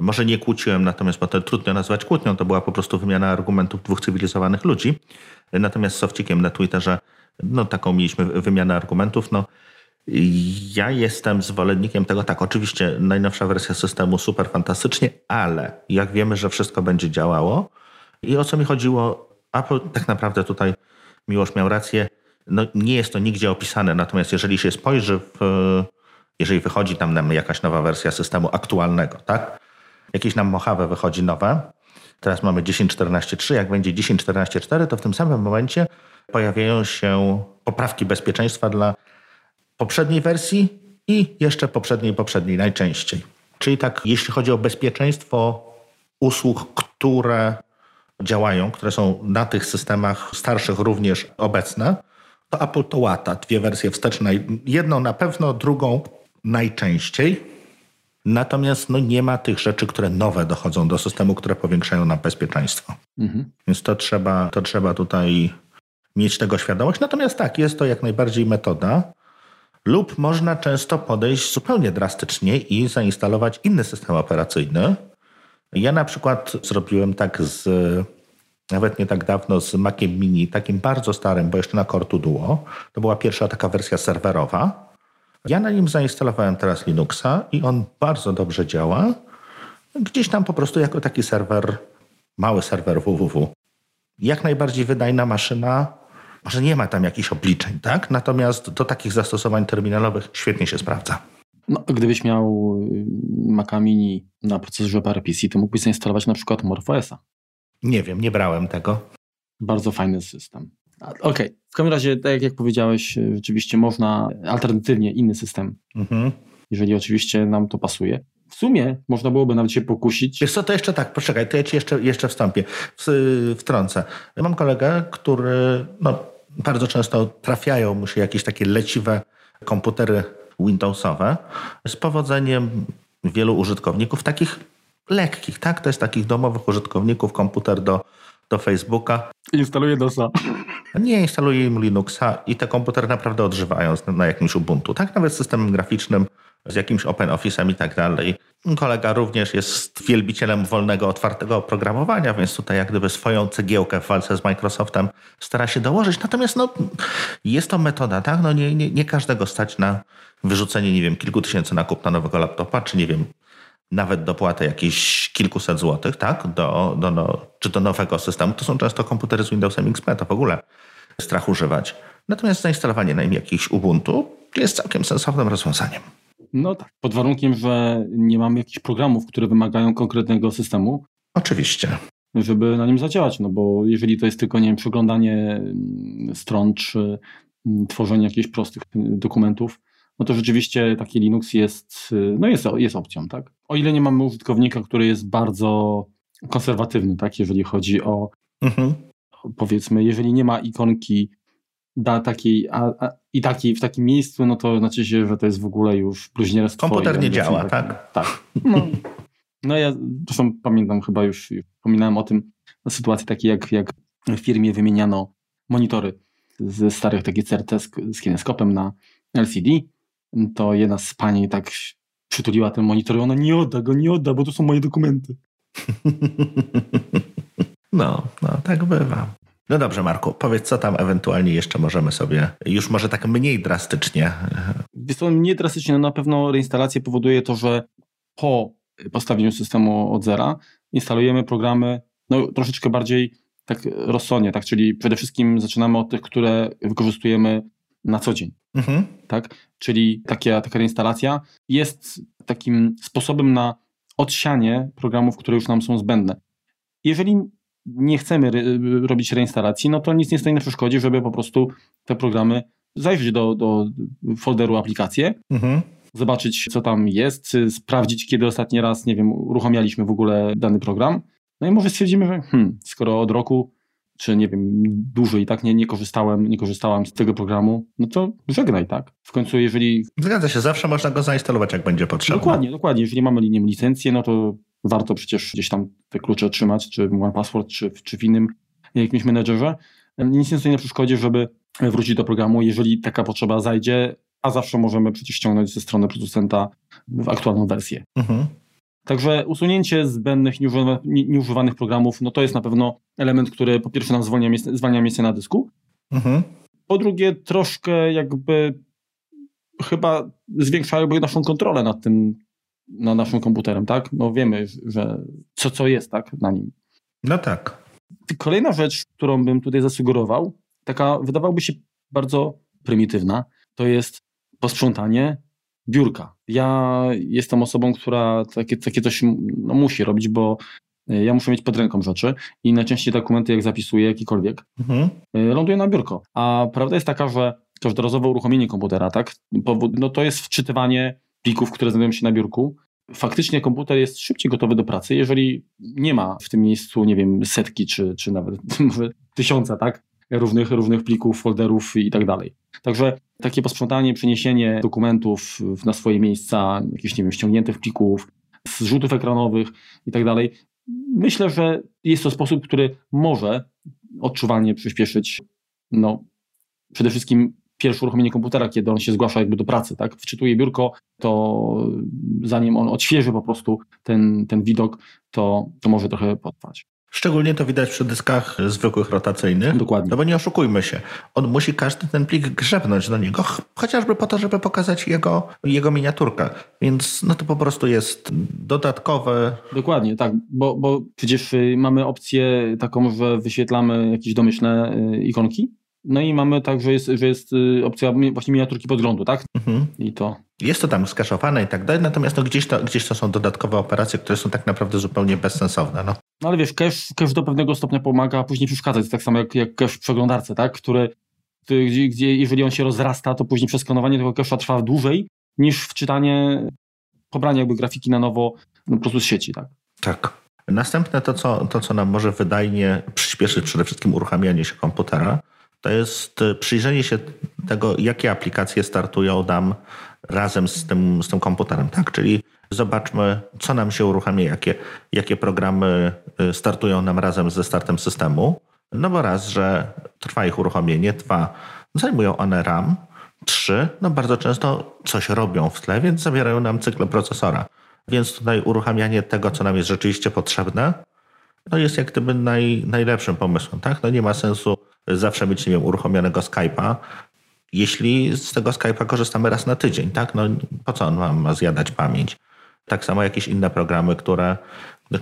Może nie kłóciłem, natomiast bo to trudno nazwać kłótnią, to była po prostu wymiana argumentów dwóch cywilizowanych ludzi. Natomiast z Sofcikiem na Twitterze, no taką mieliśmy wymianę argumentów. No, ja jestem zwolennikiem tego, tak, oczywiście najnowsza wersja systemu super fantastycznie, ale jak wiemy, że wszystko będzie działało i o co mi chodziło, Apple tak naprawdę tutaj Miłosz miał rację, no nie jest to nigdzie opisane, natomiast jeżeli się spojrzy, w, jeżeli wychodzi tam nam jakaś nowa wersja systemu aktualnego, tak? Jakieś nam Mojave wychodzi nowe. Teraz mamy dziesięć czternaście trzy. Jak będzie dziesięć czternaście cztery, to w tym samym momencie pojawiają się poprawki bezpieczeństwa dla poprzedniej wersji i jeszcze poprzedniej, poprzedniej najczęściej. Czyli tak, jeśli chodzi o bezpieczeństwo usług, które działają, które są na tych systemach starszych również obecne, to Apple to łata. Dwie wersje wsteczne. Jedną na pewno, drugą najczęściej. Natomiast no, nie ma tych rzeczy, które nowe dochodzą do systemu, które powiększają nam bezpieczeństwo. Mhm. Więc to trzeba, to trzeba tutaj mieć tego świadomość. Natomiast tak, jest to jak najbardziej metoda lub można często podejść zupełnie drastycznie i zainstalować inny system operacyjny. Ja na przykład zrobiłem tak z, nawet nie tak dawno, z Maciem Mini, takim bardzo starym, bo jeszcze na Cortu Duo. To była pierwsza taka wersja serwerowa. Ja na nim zainstalowałem teraz Linuxa i on bardzo dobrze działa. Gdzieś tam po prostu jako taki serwer, mały serwer www. Jak najbardziej wydajna maszyna, może nie ma tam jakichś obliczeń, tak? Natomiast do takich zastosowań terminalowych świetnie się sprawdza. No, gdybyś miał Maca Mini na procesorze PowerPC, to mógłbyś zainstalować na przykład MorphOS-a. Nie wiem, nie brałem tego. Bardzo fajny system. Okej, okay. W każdym razie, tak jak powiedziałeś, rzeczywiście można alternatywnie inny system, mhm. jeżeli oczywiście nam to pasuje. W sumie można byłoby nawet się pokusić. Wiesz co, to jeszcze tak, poczekaj, to ja ci jeszcze, jeszcze wstąpię, w, wtrącę. Ja mam kolegę, który, no bardzo często trafiają mu się jakieś takie leciwe komputery Windowsowe z powodzeniem wielu użytkowników, takich lekkich, tak? To jest takich domowych użytkowników, komputer do do Facebooka. Instaluje DOSa. Nie, instaluje im Linuxa i te komputery naprawdę odżywają na jakimś Ubuntu. Tak, nawet z systemem graficznym, z jakimś Open Office'em i tak dalej. Kolega również jest wielbicielem wolnego, otwartego oprogramowania, więc tutaj jak gdyby swoją cegiełkę w walce z Microsoftem stara się dołożyć. Natomiast no, jest to metoda, tak? No, nie, nie, nie każdego stać na wyrzucenie, nie wiem, kilku tysięcy na kupno nowego laptopa, czy nie wiem, nawet dopłatę jakichś kilkuset złotych, tak, do, do, no, czy do nowego systemu, to są często komputery z Windowsem X P, to w ogóle strach używać. Natomiast zainstalowanie na nim jakichś Ubuntu jest całkiem sensownym rozwiązaniem. No tak, pod warunkiem, że nie mamy jakichś programów, które wymagają konkretnego systemu. Oczywiście. Żeby na nim zadziałać, no bo jeżeli to jest tylko, nie wiem, przeglądanie stron, czy tworzenie jakichś prostych dokumentów, no to rzeczywiście taki Linux jest, no jest, jest opcją, tak? O ile nie mamy użytkownika, który jest bardzo konserwatywny, tak? Jeżeli chodzi o, mhm. powiedzmy, jeżeli nie ma ikonki da takiej a, a, i takiej w takim miejscu, no to znaczy się, że to jest w ogóle już bluźnierstwo. Komputer nie działa, taki, tak? Tak. No, no ja zresztą pamiętam, chyba już, już wspominałem o tym, o sytuacji takiej, jak, jak w firmie wymieniano monitory ze starych takich C R T z kineskopem na L C D, to jedna z pani tak przytuliła ten monitor i ona nie odda go, nie odda, bo to są moje dokumenty. No, no, tak bywa. No dobrze, Marku, powiedz, co tam ewentualnie jeszcze możemy sobie, już może tak mniej drastycznie. Wiesz co, mniej drastycznie, no na pewno reinstalację powoduje to, że po postawieniu systemu od zera instalujemy programy no, troszeczkę bardziej tak rozsądnie, tak? Czyli przede wszystkim zaczynamy od tych, które wykorzystujemy na co dzień. Mhm. Tak? Czyli taka, taka reinstalacja jest takim sposobem na odsianie programów, które już nam są zbędne. Jeżeli nie chcemy re- robić reinstalacji, no to nic nie stoi na przeszkodzie, żeby po prostu te programy zajrzeć do, do folderu aplikacje, mhm. zobaczyć, co tam jest, sprawdzić, kiedy ostatni raz, nie wiem, uruchamialiśmy w ogóle dany program. No i może stwierdzimy, że hmm, skoro od roku, czy nie wiem, dużo i tak nie, nie korzystałem, nie korzystałam z tego programu, no to żegnaj, tak? W końcu jeżeli... Zgadza się, zawsze można go zainstalować, jak będzie potrzebne. Dokładnie, dokładnie. Jeżeli mamy nie wiem, licencję, no to warto przecież gdzieś tam te klucze trzymać, czy w OnePassword, czy, czy w innym jakimś menedżerze. Nic nie stoi na przeszkodzie, żeby wrócić do programu, jeżeli taka potrzeba zajdzie, a zawsze możemy przecież ściągnąć ze strony producenta w aktualną wersję. Mhm. Także usunięcie zbędnych, nieużywa, nieużywanych programów, no to jest na pewno element, który po pierwsze nam zwalnia miejsce, zwalnia miejsce na dysku. Mhm. Po drugie troszkę jakby chyba zwiększa naszą kontrolę nad tym, nad naszym komputerem, tak? No wiemy, że co, co jest, tak? Na nim. No tak. Kolejna rzecz, którą bym tutaj zasugerował, taka wydawałoby się bardzo prymitywna, to jest posprzątanie biurka. Ja jestem osobą, która takie, takie coś no, musi robić, bo ja muszę mieć pod ręką rzeczy i najczęściej dokumenty, jak zapisuję jakikolwiek, mhm. ląduję na biurko. A prawda jest taka, że każdorazowe uruchomienie komputera, tak, no, to jest wczytywanie plików, które znajdują się na biurku. Faktycznie komputer jest szybciej gotowy do pracy, jeżeli nie ma w tym miejscu, nie wiem, setki czy, czy nawet tysiąca, tak, różnych, różnych plików, folderów i tak dalej. Także takie posprzątanie, przeniesienie dokumentów na swoje miejsca, jakichś, nie wiem, ściągniętych plików, zrzutów ekranowych i tak dalej. Myślę, że jest to sposób, który może odczuwalnie przyspieszyć, no, przede wszystkim pierwsze uruchomienie komputera, kiedy on się zgłasza jakby do pracy, tak? Wczytuje biurko, to zanim on odświeży po prostu ten, ten widok, to, to może trochę potrwać. Szczególnie to widać przy dyskach zwykłych, rotacyjnych. Dokładnie. No bo nie oszukujmy się. On musi każdy ten plik grzebnąć do niego, chociażby po to, żeby pokazać jego, jego miniaturkę. Więc no to po prostu jest dodatkowe... Dokładnie, tak. Bo, bo przecież mamy opcję taką, że wyświetlamy jakieś domyślne ikonki. No i mamy tak, że jest, że jest opcja właśnie miniaturki podglądu, tak? Mhm. I to... Jest to tam skaszowane i tak dalej, natomiast no gdzieś, to, gdzieś to są dodatkowe operacje, które są tak naprawdę zupełnie bezsensowne. No, no ale wiesz, cache, cache do pewnego stopnia pomaga, a później przeszkadza. Jest tak samo jak, jak cache w przeglądarce, tak? Który, który, gdzie jeżeli on się rozrasta, to później przeskanowanie tego cache'a trwa dłużej niż wczytanie, pobranie jakby grafiki na nowo no po prostu z sieci, tak? Tak. Następne to co, to, co nam może wydajnie przyspieszyć przede wszystkim uruchamianie się komputera, to jest przyjrzenie się tego, jakie aplikacje startują nam razem z tym, z tym komputerem, tak? Czyli zobaczmy, co nam się uruchamia, jakie, jakie programy startują nam razem ze startem systemu. No bo raz, że trwa ich uruchomienie, dwa, zajmują one RAM, trzy, no bardzo często coś robią w tle, więc zabierają nam cykle procesora. Więc tutaj uruchamianie tego, co nam jest rzeczywiście potrzebne, no jest jak gdyby naj, najlepszym pomysłem, tak? No nie ma sensu zawsze mieć, nie wiem, uruchomionego Skype'a, jeśli z tego Skype'a korzystamy raz na tydzień, tak? No po co on ma, ma zjadać pamięć? Tak samo jakieś inne programy, które,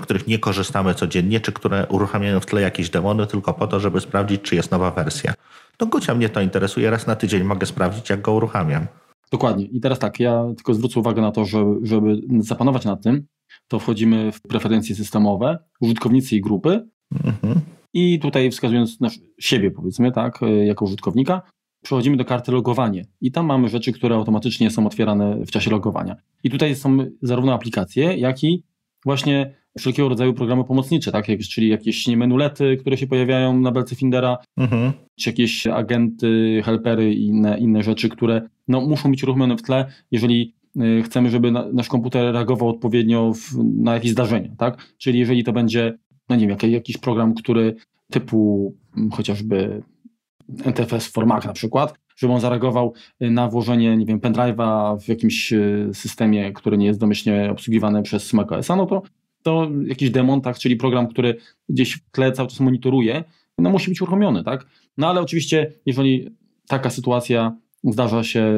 których nie korzystamy codziennie, czy które uruchamiają w tle jakieś demony tylko po to, żeby sprawdzić, czy jest nowa wersja. No Gucia mnie to interesuje, raz na tydzień mogę sprawdzić, jak go uruchamiam. Dokładnie. I teraz tak, ja tylko zwrócę uwagę na to, że, żeby zapanować nad tym, to wchodzimy w preferencje systemowe, użytkownicy i grupy. Mhm. I tutaj wskazując nasz, siebie, powiedzmy, tak, jako użytkownika, przechodzimy do karty logowanie i tam mamy rzeczy, które automatycznie są otwierane w czasie logowania. I tutaj są zarówno aplikacje, jak i właśnie wszelkiego rodzaju programy pomocnicze, tak, jak, czyli jakieś menulety, które się pojawiają na belce Findera, mhm. czy jakieś agenty, helpery i inne, inne rzeczy, które no, muszą być uruchomione w tle, jeżeli y, chcemy, żeby na, nasz komputer reagował odpowiednio w, na jakieś zdarzenia, tak? Czyli jeżeli to będzie, no nie wiem, jak, jakiś program, który typu m, chociażby N T F S Formac na przykład, żeby on zareagował na włożenie, nie wiem, pendrive'a w jakimś systemie, który nie jest domyślnie obsługiwany przez macOS-a, no to to jakiś demontag, czyli program, który gdzieś w tle cały czas monitoruje, no musi być uruchomiony, tak? No ale oczywiście, jeżeli taka sytuacja zdarza się,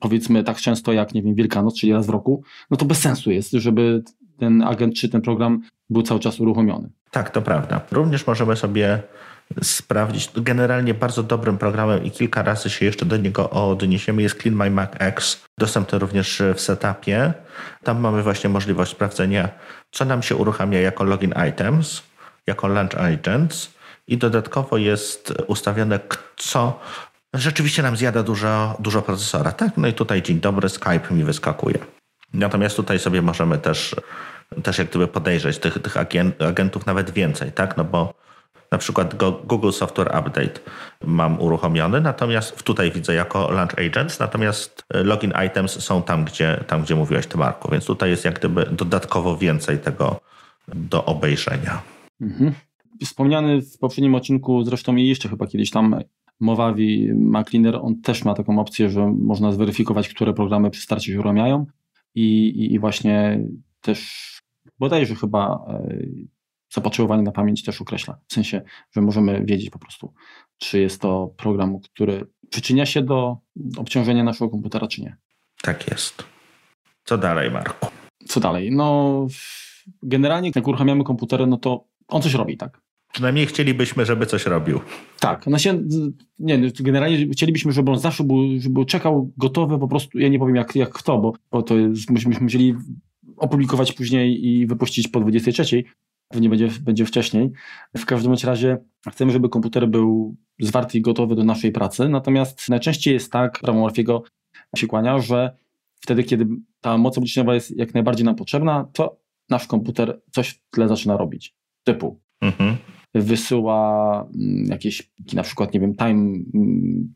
powiedzmy, tak często jak, nie wiem, Wielkanoc, czyli raz w roku, no to bez sensu jest, żeby ten agent czy ten program był cały czas uruchomiony. Tak, to prawda. Również możemy sobie sprawdzić. Generalnie bardzo dobrym programem i kilka razy się jeszcze do niego odniesiemy jest CleanMyMac X, dostępny również w setupie. Tam mamy właśnie możliwość sprawdzenia, co nam się uruchamia jako login items, jako launch agents i dodatkowo jest ustawione, co rzeczywiście nam zjada dużo, dużo procesora. Tak? No i tutaj dzień dobry, Skype mi wyskakuje. Natomiast tutaj sobie możemy też, też jak gdyby podejrzeć tych, tych agentów nawet więcej, tak? No bo na przykład Google Software Update mam uruchomiony, natomiast tutaj widzę jako Launch Agents, natomiast Login Items są tam, gdzie, tam, gdzie mówiłeś Ty, Marku, więc tutaj jest jak gdyby dodatkowo więcej tego do obejrzenia. Mhm. Wspomniany w poprzednim odcinku, zresztą i jeszcze chyba kiedyś tam Mojave ma Cleaner, on też ma taką opcję, że można zweryfikować, które programy przy starcie się uruchamiają i, i, i właśnie też bodajże chyba yy, zapotrzebowanie na pamięć też określa. W sensie, że możemy wiedzieć po prostu, czy jest to program, który przyczynia się do obciążenia naszego komputera, czy nie. Tak jest. Co dalej, Marku? Co dalej? No, generalnie jak uruchamiamy komputery, no to on coś robi, tak? Przynajmniej chcielibyśmy, żeby coś robił. Tak. No się, nie, generalnie chcielibyśmy, żeby on zawsze był, żeby czekał gotowy, po prostu, ja nie powiem jak, jak kto, bo, bo to jest, myśmy musieli opublikować później i wypuścić po dwudziestej trzeciej. Pewnie będzie, będzie wcześniej. W każdym razie chcemy, żeby komputer był zwarty i gotowy do naszej pracy, natomiast najczęściej jest tak, prawo Murphy'ego się kłania, że wtedy, kiedy ta moc obliczeniowa jest jak najbardziej nam potrzebna, to nasz komputer coś w tle zaczyna robić. Typu mhm. wysyła jakieś, na przykład, nie wiem, time,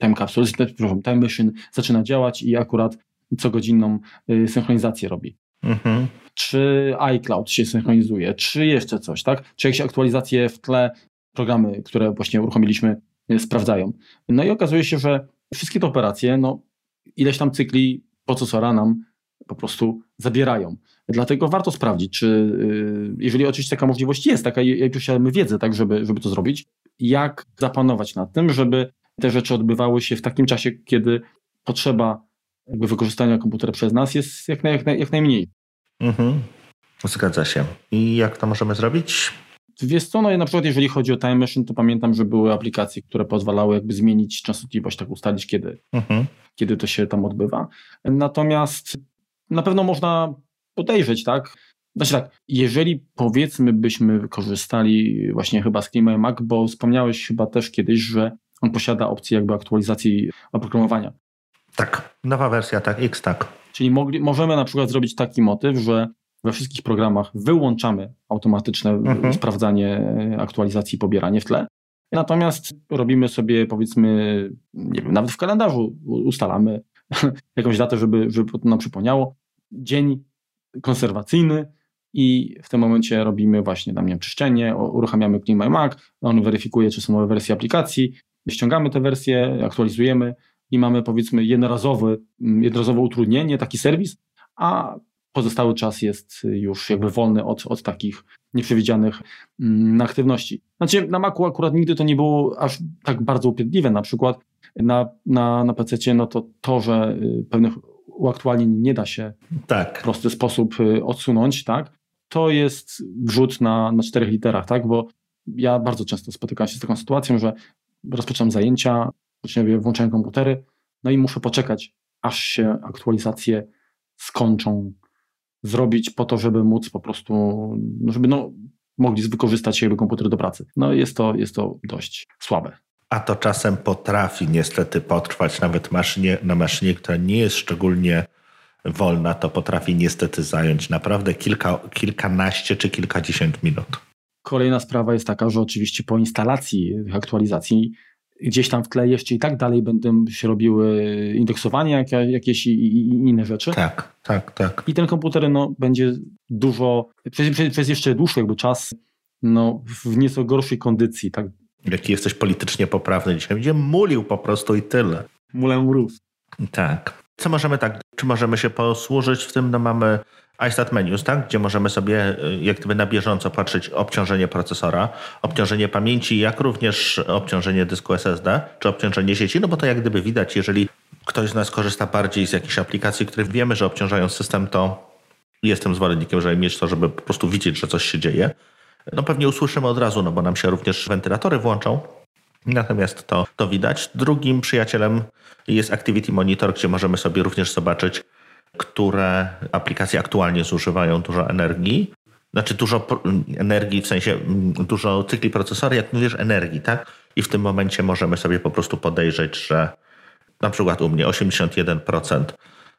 time capsule, przepraszam, time machine zaczyna działać i akurat cogodzinną synchronizację robi. Mhm. Czy iCloud się synchronizuje, czy jeszcze coś, tak? Czy jakieś aktualizacje w tle, programy, które właśnie uruchomiliśmy, sprawdzają. No i okazuje się, że wszystkie te operacje, no ileś tam cykli procesora nam po prostu zabierają. Dlatego warto sprawdzić, czy jeżeli oczywiście taka możliwość jest, taka, jak posiadamy wiedzę, tak, żeby, żeby to zrobić, jak zapanować nad tym, żeby te rzeczy odbywały się w takim czasie, kiedy potrzeba jakby wykorzystania komputera przez nas jest jak, naj, jak, naj, jak najmniej. Mhm. Zgadza się. I jak to możemy zrobić? Wiesz co, no i na przykład jeżeli chodzi o Time Machine, to pamiętam, że były aplikacje, które pozwalały jakby zmienić częstotliwość, tak ustalić, kiedy, mhm. kiedy to się tam odbywa. Natomiast na pewno można podejrzeć, tak? Znaczy tak, jeżeli powiedzmy byśmy korzystali właśnie chyba z CleanMyMac, bo wspomniałeś chyba też kiedyś, że on posiada opcję jakby aktualizacji oprogramowania. Tak, nowa wersja, tak, X, tak. Czyli mogli, możemy na przykład zrobić taki motyw, że we wszystkich programach wyłączamy automatyczne mhm. sprawdzanie aktualizacji i pobieranie w tle. Natomiast robimy sobie, powiedzmy, nie wiem, nawet w kalendarzu ustalamy jakąś datę, żeby, żeby nam przypomniało, dzień konserwacyjny i w tym momencie robimy właśnie tam, nie wiem, czyszczenie, uruchamiamy CleanMyMac, on weryfikuje, czy są nowe wersje aplikacji, ściągamy te wersje, aktualizujemy i mamy, powiedzmy, jednorazowe, jednorazowe utrudnienie, taki serwis, a pozostały czas jest już jakby wolny od, od takich nieprzewidzianych mm, aktywności. Znaczy na Macu akurat nigdy to nie było aż tak bardzo upierdliwe, na przykład na, na, na pececie, no to to, że pewnych uaktualnień nie da się tak w prosty sposób odsunąć, tak? To jest wrzut na, na czterech literach, tak? Bo ja bardzo często spotykam się z taką sytuacją, że rozpoczynam zajęcia, włączają komputery, no i muszę poczekać, aż się aktualizacje skończą zrobić po to, żeby móc po prostu, no żeby no, mogli wykorzystać jakby komputer do pracy. No jest to, jest to dość słabe. A to czasem potrafi niestety potrwać, nawet maszynie, na maszynie, która nie jest szczególnie wolna, to potrafi niestety zająć naprawdę kilka, kilkanaście czy kilkadziesiąt minut. Kolejna sprawa jest taka, że oczywiście po instalacji aktualizacji gdzieś tam w tle jeszcze i tak dalej będą się robiły indeksowania jakieś i, i inne rzeczy. Tak, tak, tak. I ten komputer no, będzie dużo, przez, przez jeszcze dłuższy jakby czas no, w nieco gorszej kondycji. Tak. Jaki jesteś politycznie poprawny dzisiaj. Będzie mulił po prostu i tyle. Mulę mróz. Tak. Co możemy tak, czy możemy się posłużyć w tym? No mamy iStat Menus, tak? Gdzie możemy sobie jak gdyby na bieżąco patrzeć obciążenie procesora, obciążenie pamięci, jak również obciążenie dysku S S D czy obciążenie sieci, no bo to jak gdyby widać, jeżeli ktoś z nas korzysta bardziej z jakichś aplikacji, które wiemy, że obciążają system, to jestem zwolennikiem, żeby mieć to, żeby po prostu widzieć, że coś się dzieje. No pewnie usłyszymy od razu, no bo nam się również wentylatory włączą. Natomiast to, to widać. Drugim przyjacielem jest Activity Monitor, gdzie możemy sobie również zobaczyć, które aplikacje aktualnie zużywają dużo energii. Znaczy dużo energii, w sensie dużo cykli procesora, jak mówisz, energii, tak? I w tym momencie możemy sobie po prostu podejrzeć, że na przykład u mnie osiemdziesiąt jeden procent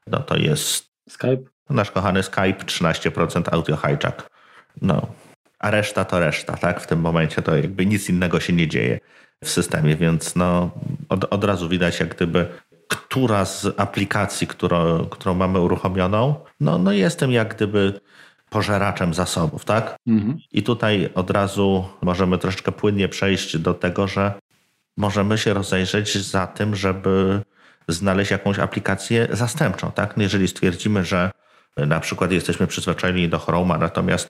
no to jest Skype. Nasz kochany Skype, trzynaście procent Audio Hijack. No. A reszta to reszta, tak? W tym momencie to jakby nic innego się nie dzieje w systemie, więc no od, od razu widać jak gdyby, która z aplikacji, którą, którą mamy uruchomioną, no, no jestem jak gdyby pożeraczem zasobów, tak? Mhm. I tutaj od razu możemy troszeczkę płynnie przejść do tego, że możemy się rozejrzeć za tym, żeby znaleźć jakąś aplikację zastępczą, tak? Jeżeli stwierdzimy, że na przykład jesteśmy przyzwyczajeni do Chrome'a, natomiast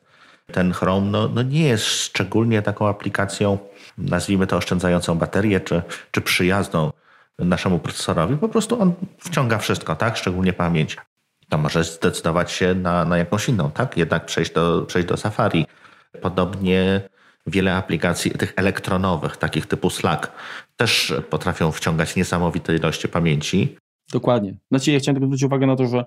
ten Chrome no, no nie jest szczególnie taką aplikacją, nazwijmy to oszczędzającą baterię, czy, czy przyjazną naszemu procesorowi. Po prostu on wciąga wszystko, tak? Szczególnie pamięć. To może zdecydować się na, na jakąś inną, tak? Jednak przejść do, przejść do Safari. Podobnie wiele aplikacji tych elektronowych, takich typu Slack, też potrafią wciągać niesamowite ilości pamięci. Dokładnie. Znaczy ja chciałem tylko zwrócić uwagę na to, że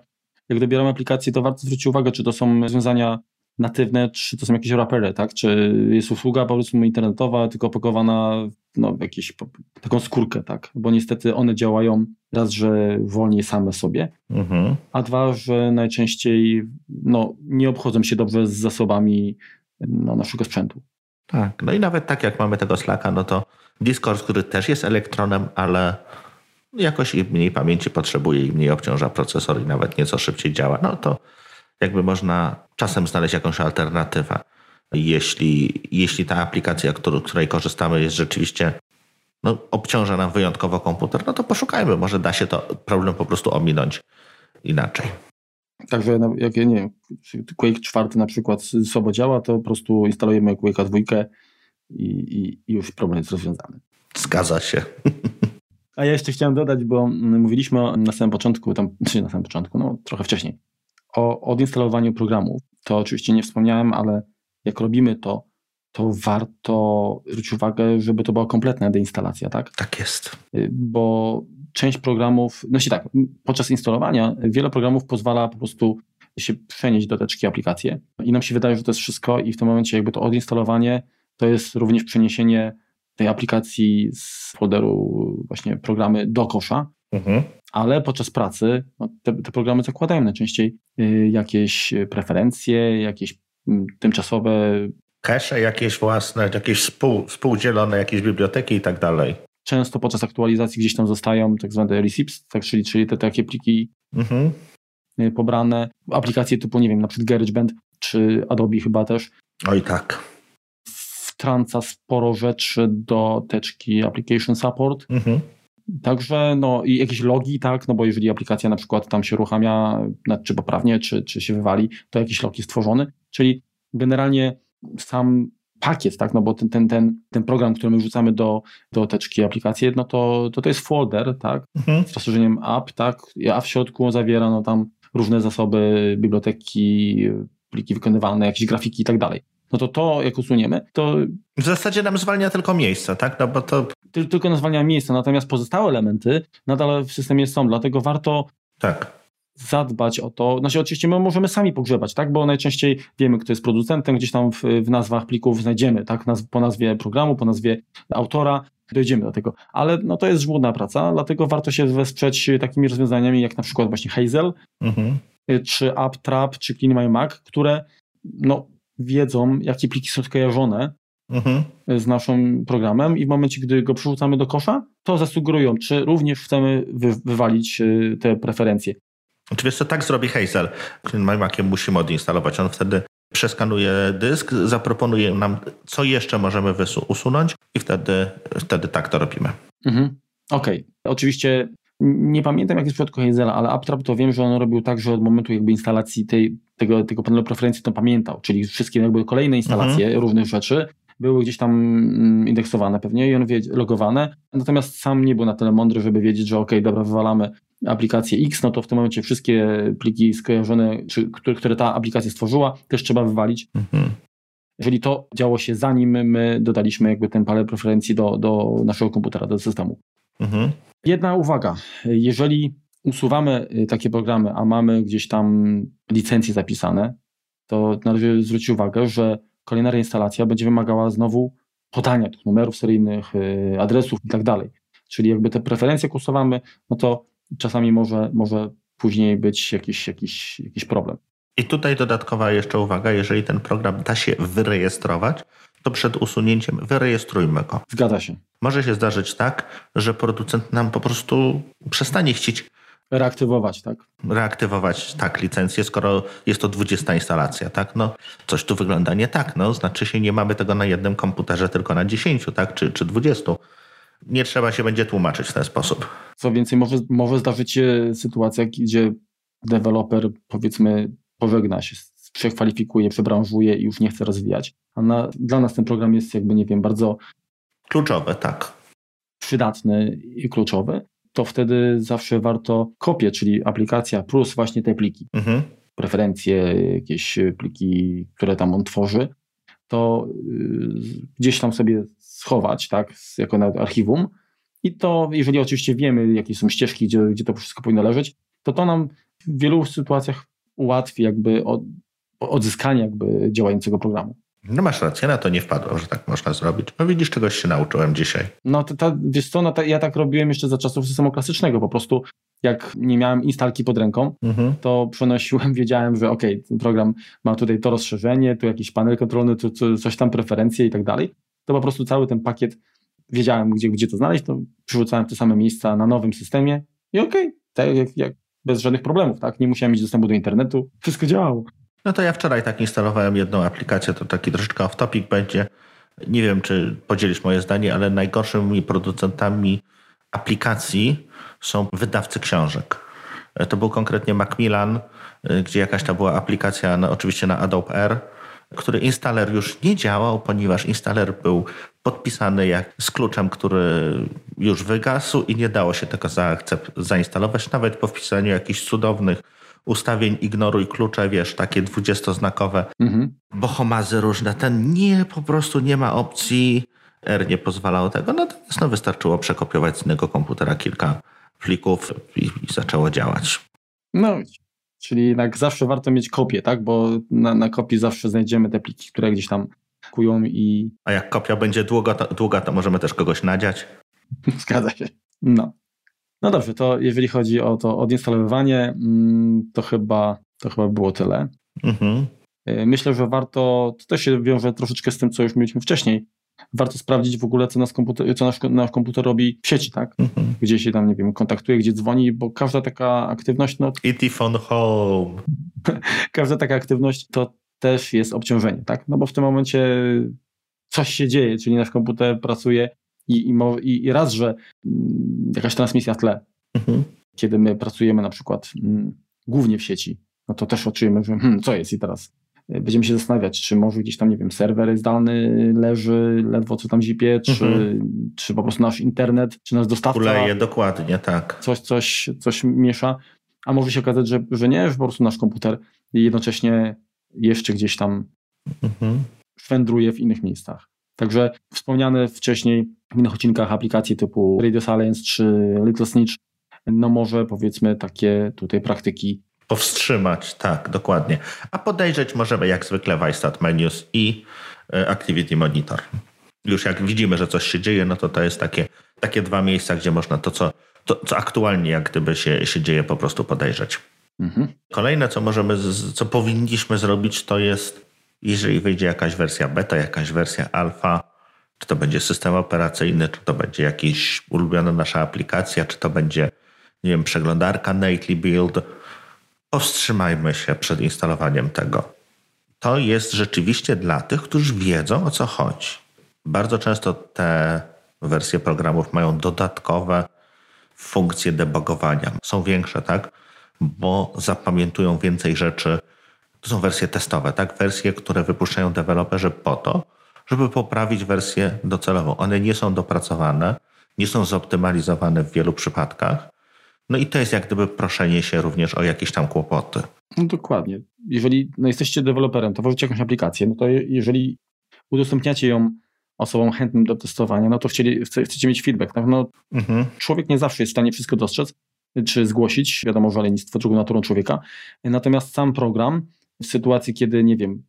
jak dobieramy aplikacje, to warto zwrócić uwagę, czy to są rozwiązania natywne, czy to są jakieś wrapery, tak? Czy jest usługa po prostu internetowa, tylko opakowana no, w jakąś taką skórkę, tak? Bo niestety one działają raz, że wolniej same sobie, mhm. a dwa, że najczęściej no, nie obchodzą się dobrze z zasobami no, naszego sprzętu. Tak, no i nawet tak jak mamy tego Slacka, no to Discord, który też jest elektronem, ale jakoś i mniej pamięci potrzebuje i mniej obciąża procesor i nawet nieco szybciej działa, no to jakby można czasem znaleźć jakąś alternatywę. Jeśli, jeśli ta aplikacja, którą, której korzystamy, jest rzeczywiście, no, obciąża nam wyjątkowo komputer, no to poszukajmy, może da się to problem po prostu ominąć inaczej. Także jak ja nie wiem, Quake cztery na przykład z sobą działa, to po prostu instalujemy Quake'a dwójkę i, i, i już problem jest rozwiązany. Zgadza się. A ja jeszcze chciałem dodać, bo mówiliśmy na samym początku, tam, czy na samym początku, no trochę wcześniej, o odinstalowaniu programu. To oczywiście nie wspomniałem, ale jak robimy to, to warto zwrócić uwagę, żeby to była kompletna deinstalacja, tak? Tak jest. Bo część programów, znaczy tak, podczas instalowania wiele programów pozwala po prostu się przenieść do teczki aplikacje i nam się wydaje, że to jest wszystko i w tym momencie jakby to odinstalowanie to jest również przeniesienie tej aplikacji z folderu właśnie programy do kosza, mhm. ale podczas pracy no, te, te programy zakładają najczęściej y, jakieś preferencje, jakieś y, tymczasowe cache, jakieś własne, jakieś spół, współdzielone jakieś biblioteki i tak dalej. Często podczas aktualizacji gdzieś tam zostają tak zwane receipts, tak, czyli, czyli te takie pliki mhm. y, pobrane. Aplikacje typu, nie wiem, na przykład GarageBand czy Adobe chyba też. Oj tak. Wtrąca sporo rzeczy do teczki Application Support. Mhm. Także no i jakieś logi, tak, no bo jeżeli aplikacja na przykład tam się uruchamia, czy poprawnie, czy, czy się wywali, to jakiś log jest stworzony. Czyli generalnie sam pakiet, tak, no bo ten, ten, ten, ten program, który my wrzucamy do, do teczki aplikacji, no to, to to jest folder, tak, mhm. z zastrzeżeniem app, tak, a w środku zawiera no tam różne zasoby, biblioteki, pliki wykonywane, jakieś grafiki i tak dalej. No to to, jak usuniemy, to... W zasadzie nam zwalnia tylko miejsce, tak? No bo to... Tyl- tylko nam zwalnia miejsce, natomiast pozostałe elementy nadal w systemie są, dlatego warto tak zadbać o to. Znaczy oczywiście my możemy sami pogrzebać, tak? Bo najczęściej wiemy, kto jest producentem, gdzieś tam w, w nazwach plików znajdziemy, tak? Naz- po nazwie programu, po nazwie autora, dojdziemy do tego. Ale no to jest żmudna praca, dlatego warto się wesprzeć takimi rozwiązaniami jak na przykład właśnie Hazel, mhm. czy AppTrap, czy CleanMyMac, które no... wiedzą, jakie pliki są skojarzone mhm. z naszym programem i w momencie, gdy go przerzucamy do kosza, to zasugerują, czy również chcemy wy- wywalić te preferencje. Oczywiście tak zrobi Hazel. CleanMyMaciem musimy odinstalować. On wtedy przeskanuje dysk, zaproponuje nam, co jeszcze możemy wysu- usunąć i wtedy, wtedy tak to robimy. Mhm. Okej. Okay. Oczywiście nie pamiętam, jak jest w przypadku Hazela, ale AppTrap to wiem, że on robił tak, że od momentu jakby instalacji tej tego, tego panelu preferencji to pamiętał, czyli wszystkie jakby kolejne instalacje mhm. różnych rzeczy były gdzieś tam indeksowane pewnie i on wie, logowane, natomiast sam nie był na tyle mądry, żeby wiedzieć, że okej, okay, dobra, wywalamy aplikację X, no to w tym momencie wszystkie pliki skojarzone, czy, które, które ta aplikacja stworzyła, też trzeba wywalić. Mhm. Jeżeli to działo się zanim my dodaliśmy jakby ten panel preferencji do, do naszego komputera, do systemu. Mhm. Jedna uwaga, jeżeli usuwamy takie programy, a mamy gdzieś tam licencje zapisane, to należy zwrócić uwagę, że kolejna reinstalacja będzie wymagała znowu podania tych numerów seryjnych, adresów i tak dalej. Czyli jakby te preferencje, jak usuwamy, no to czasami może, może później być jakiś, jakiś, jakiś problem. I tutaj dodatkowa jeszcze uwaga, jeżeli ten program da się wyrejestrować, to przed usunięciem wyrejestrujmy go. Zgadza się. Może się zdarzyć tak, że producent nam po prostu przestanie chcieć reaktywować, tak? Reaktywować, tak, licencję, skoro jest to dwudziesta instalacja, tak? No, coś tu wygląda nie tak, no, znaczy się nie mamy tego na jednym komputerze, tylko na dziesięciu, tak? Czy, czy dwudziestu. Nie trzeba się będzie tłumaczyć w ten sposób. Co więcej, może, może zdarzyć się sytuacja, gdzie deweloper, powiedzmy, pożegna się, przekwalifikuje, przebranżuje i już nie chce rozwijać. A na, dla nas ten program jest jakby, nie wiem, bardzo... Kluczowy, tak. Przydatny i kluczowy. To wtedy zawsze warto kopię, czyli aplikacja plus właśnie te pliki, mhm. preferencje, jakieś pliki, które tam on tworzy, to gdzieś tam sobie schować, tak, jako na archiwum i to, jeżeli oczywiście wiemy, jakie są ścieżki, gdzie, gdzie to wszystko powinno leżeć, to to nam w wielu sytuacjach ułatwi jakby od, odzyskanie jakby działającego programu. No masz rację, na to nie wpadłem, że tak można zrobić. No widzisz, czegoś się nauczyłem dzisiaj. No to, to, wiesz co, no to ja tak robiłem jeszcze za czasów systemu klasycznego, po prostu jak nie miałem instalki pod ręką, mhm. to przenosiłem, wiedziałem, że okej, okay, ten program ma tutaj to rozszerzenie, tu jakiś panel kontrolny, tu, tu coś tam, preferencje i tak dalej. To po prostu cały ten pakiet, wiedziałem gdzie, gdzie to znaleźć, to przerzucałem w te same miejsca na nowym systemie i okej, okay, tak jak, jak bez żadnych problemów, tak? Nie musiałem mieć dostępu do internetu, wszystko działało. No to ja wczoraj tak instalowałem jedną aplikację, to taki troszeczkę off-topic będzie. Nie wiem, czy podzielisz moje zdanie, ale najgorszymi producentami aplikacji są wydawcy książek. To był konkretnie Macmillan, gdzie jakaś ta była aplikacja, no oczywiście na Adobe R, który instaler już nie działał, ponieważ instaler był podpisany jak z kluczem, który już wygasł i nie dało się tego zainstalować, nawet po wpisaniu jakichś cudownych ustawień, ignoruj klucze, wiesz, takie dwudziestoznakowe, mhm. bohomazy różne. Ten nie, po prostu nie ma opcji, R nie pozwalało tego, natomiast no, wystarczyło przekopiować z innego komputera kilka plików i, i zaczęło działać. No, czyli jednak zawsze warto mieć kopię, tak, bo na, na kopii zawsze znajdziemy te pliki, które gdzieś tam kują i... A jak kopia będzie długa, to, długa, to możemy też kogoś nadziać. Zgadza się, no. No dobrze, to jeżeli chodzi o to odinstalowywanie, to chyba, to chyba było tyle. Mhm. Myślę, że warto, to też się wiąże troszeczkę z tym, co już mieliśmy wcześniej, warto sprawdzić w ogóle, co, nas komputer, co nasz, nasz komputer robi w sieci, tak? Mhm. Gdzie się tam, nie wiem, kontaktuje, gdzie dzwoni, bo każda taka aktywność... No, I T phone home. Każda taka aktywność to też jest obciążenie, tak? No bo w tym momencie coś się dzieje, czyli nasz komputer pracuje I, i, i raz, że jakaś transmisja w tle, mhm. kiedy my pracujemy na przykład m, głównie w sieci, no to też odczujemy, że hmm, co jest i teraz będziemy się zastanawiać, czy może gdzieś tam, nie wiem, serwer zdalny leży, ledwo co tam zipie, czy, mhm. czy po prostu nasz internet, czy nasz dostawca. Kuleje, dokładnie, tak. Coś, coś, coś miesza, a może się okazać, że, że nie, że po prostu nasz komputer jednocześnie jeszcze gdzieś tam mhm. szwendruje w innych miejscach. Także wspomniane wcześniej w innych odcinkach aplikacji typu Radio Silence czy Little Snitch, no może powiedzmy takie tutaj praktyki powstrzymać, tak, dokładnie. A podejrzeć możemy jak zwykle w iStat Menus i Activity Monitor. Już jak widzimy, że coś się dzieje, no to to jest takie, takie dwa miejsca, gdzie można to, co, to, co aktualnie jak gdyby się, się dzieje, po prostu podejrzeć. Mhm. Kolejne, co możemy, co powinniśmy zrobić, to jest, jeżeli wyjdzie jakaś wersja beta, jakaś wersja alfa, czy to będzie system operacyjny, czy to będzie jakaś ulubiona nasza aplikacja, czy to będzie, nie wiem, przeglądarka Nightly Build, powstrzymajmy się przed instalowaniem tego. To jest rzeczywiście dla tych, którzy wiedzą, o co chodzi. Bardzo często te wersje programów mają dodatkowe funkcje debugowania. Są większe, tak? Bo zapamiętują więcej rzeczy, to są wersje testowe, tak? Wersje, które wypuszczają deweloperzy po to, żeby poprawić wersję docelową. One nie są dopracowane, nie są zoptymalizowane w wielu przypadkach. No i to jest jak gdyby proszenie się również o jakieś tam kłopoty. No dokładnie. Jeżeli no jesteście deweloperem, tworzycie jakąś aplikację, no to jeżeli udostępniacie ją osobom chętnym do testowania, no to chcieli, chce, chcecie mieć feedback. Tak? No, mhm. Człowiek nie zawsze jest w stanie wszystko dostrzec czy zgłosić. Wiadomo, że lenistwo drugą naturą człowieka. Natomiast sam program w sytuacji, kiedy, nie wiem,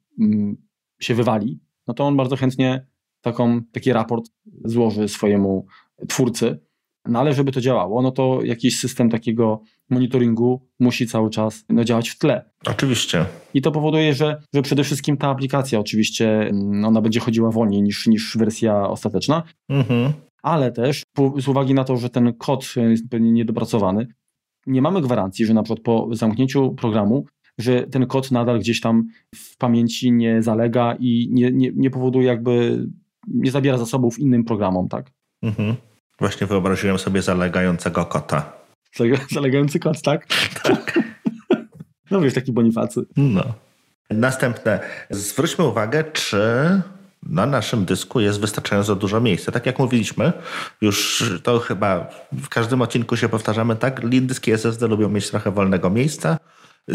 się wywali, no to on bardzo chętnie taką, taki raport złoży swojemu twórcy. No ale żeby to działało, no to jakiś system takiego monitoringu musi cały czas no, działać w tle. Oczywiście. I to powoduje, że, że przede wszystkim ta aplikacja oczywiście ona będzie chodziła wolniej niż, niż wersja ostateczna, mhm. ale też z uwagi na to, że ten kod jest pewnie niedopracowany, nie mamy gwarancji, że na przykład po zamknięciu programu, że ten kod nadal gdzieś tam w pamięci nie zalega i nie, nie, nie powoduje jakby, nie zabiera zasobów innym programom, tak? Mhm. Właśnie wyobraziłem sobie zalegającego kota. Zalegający kot, tak? Tak. No wiesz, taki Bonifacy. No. Następne. Zwróćmy uwagę, czy na naszym dysku jest wystarczająco dużo miejsca. Tak jak mówiliśmy, już to chyba w każdym odcinku się powtarzamy, tak? Dyski S S D lubią mieć trochę wolnego miejsca.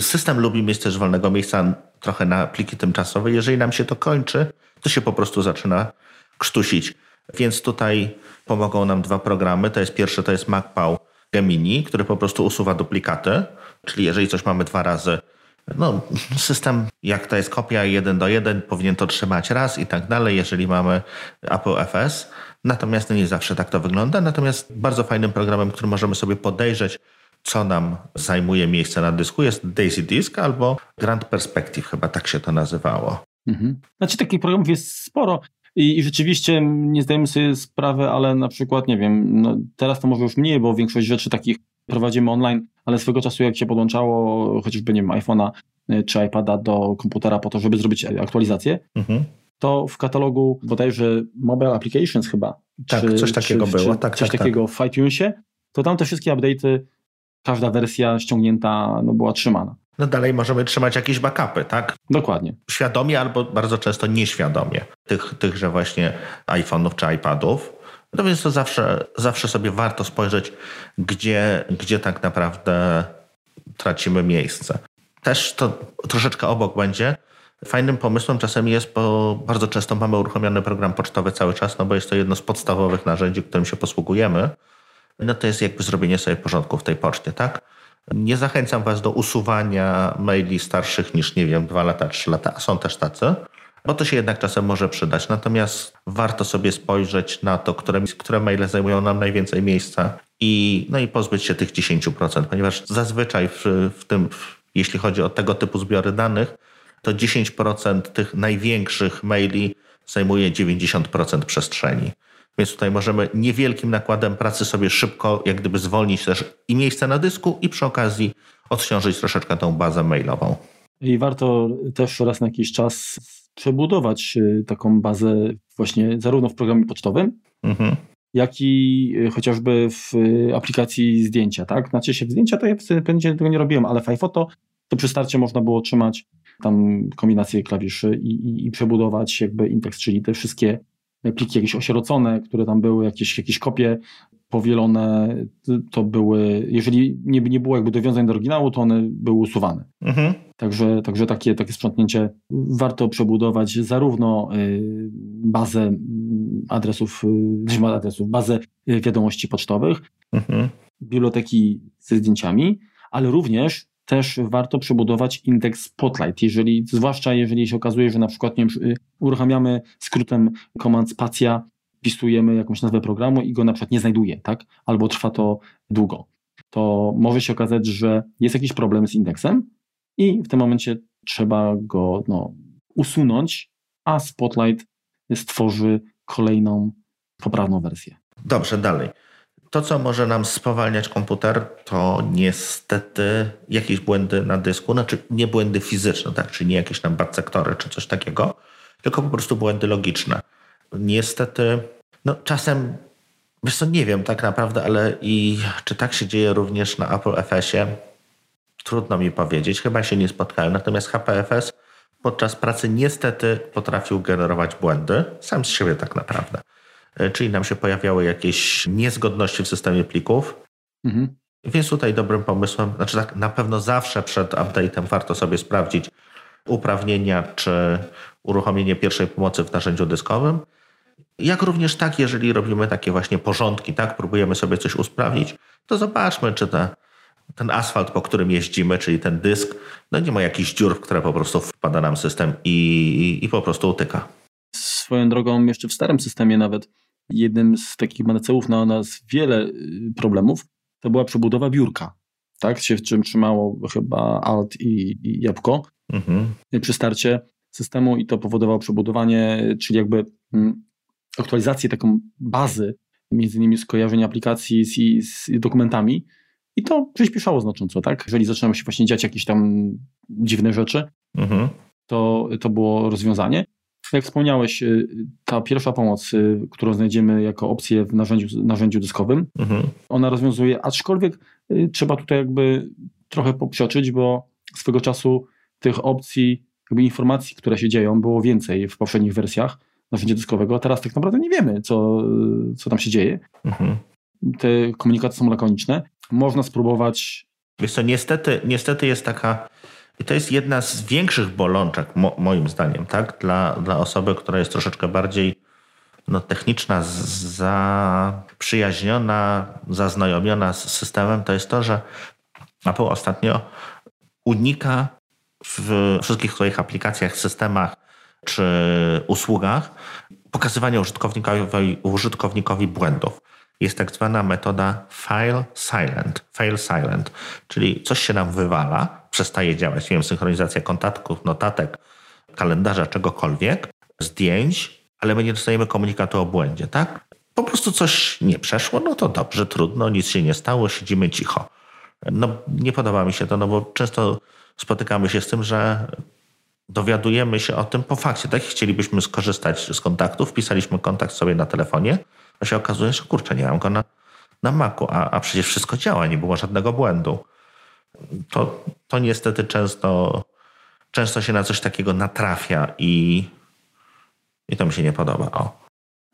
System lubi mieć też wolnego miejsca trochę na pliki tymczasowe. Jeżeli nam się to kończy, to się po prostu zaczyna krztusić. Więc tutaj pomogą nam dwa programy. To jest pierwszy, to jest MacPow Gemini, który po prostu usuwa duplikaty. Czyli jeżeli coś mamy dwa razy, no system, jak to jest kopia jeden do jeden, powinien to trzymać raz i tak dalej, jeżeli mamy Apple F S. Natomiast nie zawsze tak to wygląda. Natomiast bardzo fajnym programem, który możemy sobie podejrzeć, co nam zajmuje miejsce na dysku, jest Daisy Disk albo Grand Perspective, chyba tak się to nazywało. Mhm. Znaczy takich programów jest sporo. I, I rzeczywiście nie zdajemy sobie sprawy, ale na przykład, nie wiem, no teraz to może już mniej, bo większość rzeczy takich prowadzimy online, ale swego czasu jak się podłączało chociażby, nie wiem, iPhone'a czy iPada do komputera po to, żeby zrobić aktualizację, mhm. to w katalogu bodajże Mobile Applications chyba. Tak, czy, coś takiego czy, było. Czy, tak, coś tak, takiego tak. W iTunesie, to tam te wszystkie update'y, każda wersja ściągnięta no, była trzymana. No dalej możemy trzymać jakieś backupy, tak? Dokładnie. Świadomie albo bardzo często nieświadomie tych, tychże właśnie iPhone'ów czy iPadów. No więc to zawsze, zawsze sobie warto spojrzeć, gdzie, gdzie tak naprawdę tracimy miejsce. Też to troszeczkę obok będzie. Fajnym pomysłem czasem jest, bo bardzo często mamy uruchomiony program pocztowy cały czas, no bo jest to jedno z podstawowych narzędzi, którym się posługujemy. No to jest jakby zrobienie sobie porządku w tej poczcie, tak? Nie zachęcam was do usuwania maili starszych niż, nie wiem, dwa lata, trzy lata. Są też tacy, bo to się jednak czasem może przydać. Natomiast warto sobie spojrzeć na to, które, które maile zajmują nam najwięcej miejsca i, no i pozbyć się tych dziesięć procent, ponieważ zazwyczaj w, w tym, w, jeśli chodzi o tego typu zbiory danych, to dziesięć procent tych największych maili zajmuje dziewięćdziesiąt procent przestrzeni. Więc tutaj możemy niewielkim nakładem pracy sobie szybko jak gdyby zwolnić też i miejsce na dysku i przy okazji odciążyć troszeczkę tą bazę mailową. I warto też raz na jakiś czas przebudować taką bazę właśnie zarówno w programie pocztowym, mhm. jak i chociażby w aplikacji zdjęcia. Tak? Znaczy się w zdjęcia to ja pewnie tego nie robiłem, ale w iPhoto to przy starcie można było trzymać tam kombinację klawiszy i, i, i przebudować jakby indeks, czyli te wszystkie pliki jakieś osierocone, które tam były, jakieś, jakieś kopie powielone, to były, jeżeli nie, nie było jakby dowiązań do oryginału, to one były usuwane. Mhm. Także, także takie, takie sprzątnięcie warto przebudować zarówno y, bazę adresów, y, adresów, bazę wiadomości pocztowych, mhm. biblioteki ze zdjęciami, ale również też warto przebudować indeks Spotlight, jeżeli, zwłaszcza jeżeli się okazuje, że na przykład nie wiem, uruchamiamy skrótem komand spacja, wpisujemy jakąś nazwę programu i go na przykład nie znajduje, tak? Albo trwa to długo. To może się okazać, że jest jakiś problem z indeksem i w tym momencie trzeba go no, usunąć, a Spotlight stworzy kolejną poprawną wersję. Dobrze, dalej. To, co może nam spowalniać komputer, to niestety jakieś błędy na dysku, znaczy nie błędy fizyczne, tak, czyli nie jakieś tam bad sektory czy coś takiego, tylko po prostu błędy logiczne. Niestety, no czasem, wiesz co, nie wiem tak naprawdę, ale i czy tak się dzieje również na Apple F S-ie, trudno mi powiedzieć, chyba się nie spotkałem. Natomiast H P F S podczas pracy niestety potrafił generować błędy, sam z siebie tak naprawdę. Czyli nam się pojawiały jakieś niezgodności w systemie plików. Mhm. Więc tutaj dobrym pomysłem, znaczy tak na pewno zawsze przed update'em warto sobie sprawdzić uprawnienia czy uruchomienie pierwszej pomocy w narzędziu dyskowym. Jak również tak, jeżeli robimy takie właśnie porządki, tak, próbujemy sobie coś usprawnić, to zobaczmy, czy te, ten asfalt, po którym jeździmy, czyli ten dysk, no nie ma jakichś dziur, w które po prostu wpada nam system i, i, i po prostu utyka. Swoją drogą jeszcze w starym systemie nawet jednym z takich manecełów na nas wiele problemów to była przebudowa biurka. Tak się w czym trzymało chyba alt i, i jabłko mhm. przy starcie systemu i to powodowało przebudowanie, czyli jakby mm, aktualizację taką bazy, między innymi skojarzeń aplikacji z, z dokumentami i to przyspieszało znacząco, tak? Jeżeli zaczynały się właśnie dziać jakieś tam dziwne rzeczy, mhm. to, to było rozwiązanie. Jak wspomniałeś, ta pierwsza pomoc, którą znajdziemy jako opcję w narzędziu, narzędziu dyskowym, mhm. ona rozwiązuje, aczkolwiek trzeba tutaj jakby trochę poprzeczyć, bo swego czasu tych opcji, jakby informacji, które się dzieją, było więcej w poprzednich wersjach narzędzia dyskowego, a teraz tak naprawdę nie wiemy, co, co tam się dzieje. Mhm. Te komunikaty są lakoniczne. Można spróbować... Wiesz co, niestety, niestety jest taka... I to jest jedna z większych bolączek, mo- moim zdaniem, tak? Dla, dla osoby, która jest troszeczkę bardziej no, techniczna, zaprzyjaźniona, zaznajomiona z systemem, to jest to, że Apple ostatnio unika w wszystkich swoich aplikacjach, systemach czy usługach pokazywania użytkownikowi, użytkownikowi błędów. Jest tak zwana metoda fail silent, fail silent, czyli coś się nam wywala, przestaje działać, nie wiem, synchronizacja kontaktów, notatek, kalendarza, czegokolwiek, zdjęć, ale my nie dostajemy komunikatu o błędzie, tak? Po prostu coś nie przeszło, no to dobrze, trudno, nic się nie stało, siedzimy cicho. No nie podoba mi się to, no bo często spotykamy się z tym, że dowiadujemy się o tym po fakcie, tak? Chcielibyśmy skorzystać z kontaktu, wpisaliśmy kontakt sobie na telefonie, a się okazuje, że kurczę, nie mam go na, na Macu, a, a przecież wszystko działa, nie było żadnego błędu. To, to niestety często, często się na coś takiego natrafia i, i to mi się nie podoba. O.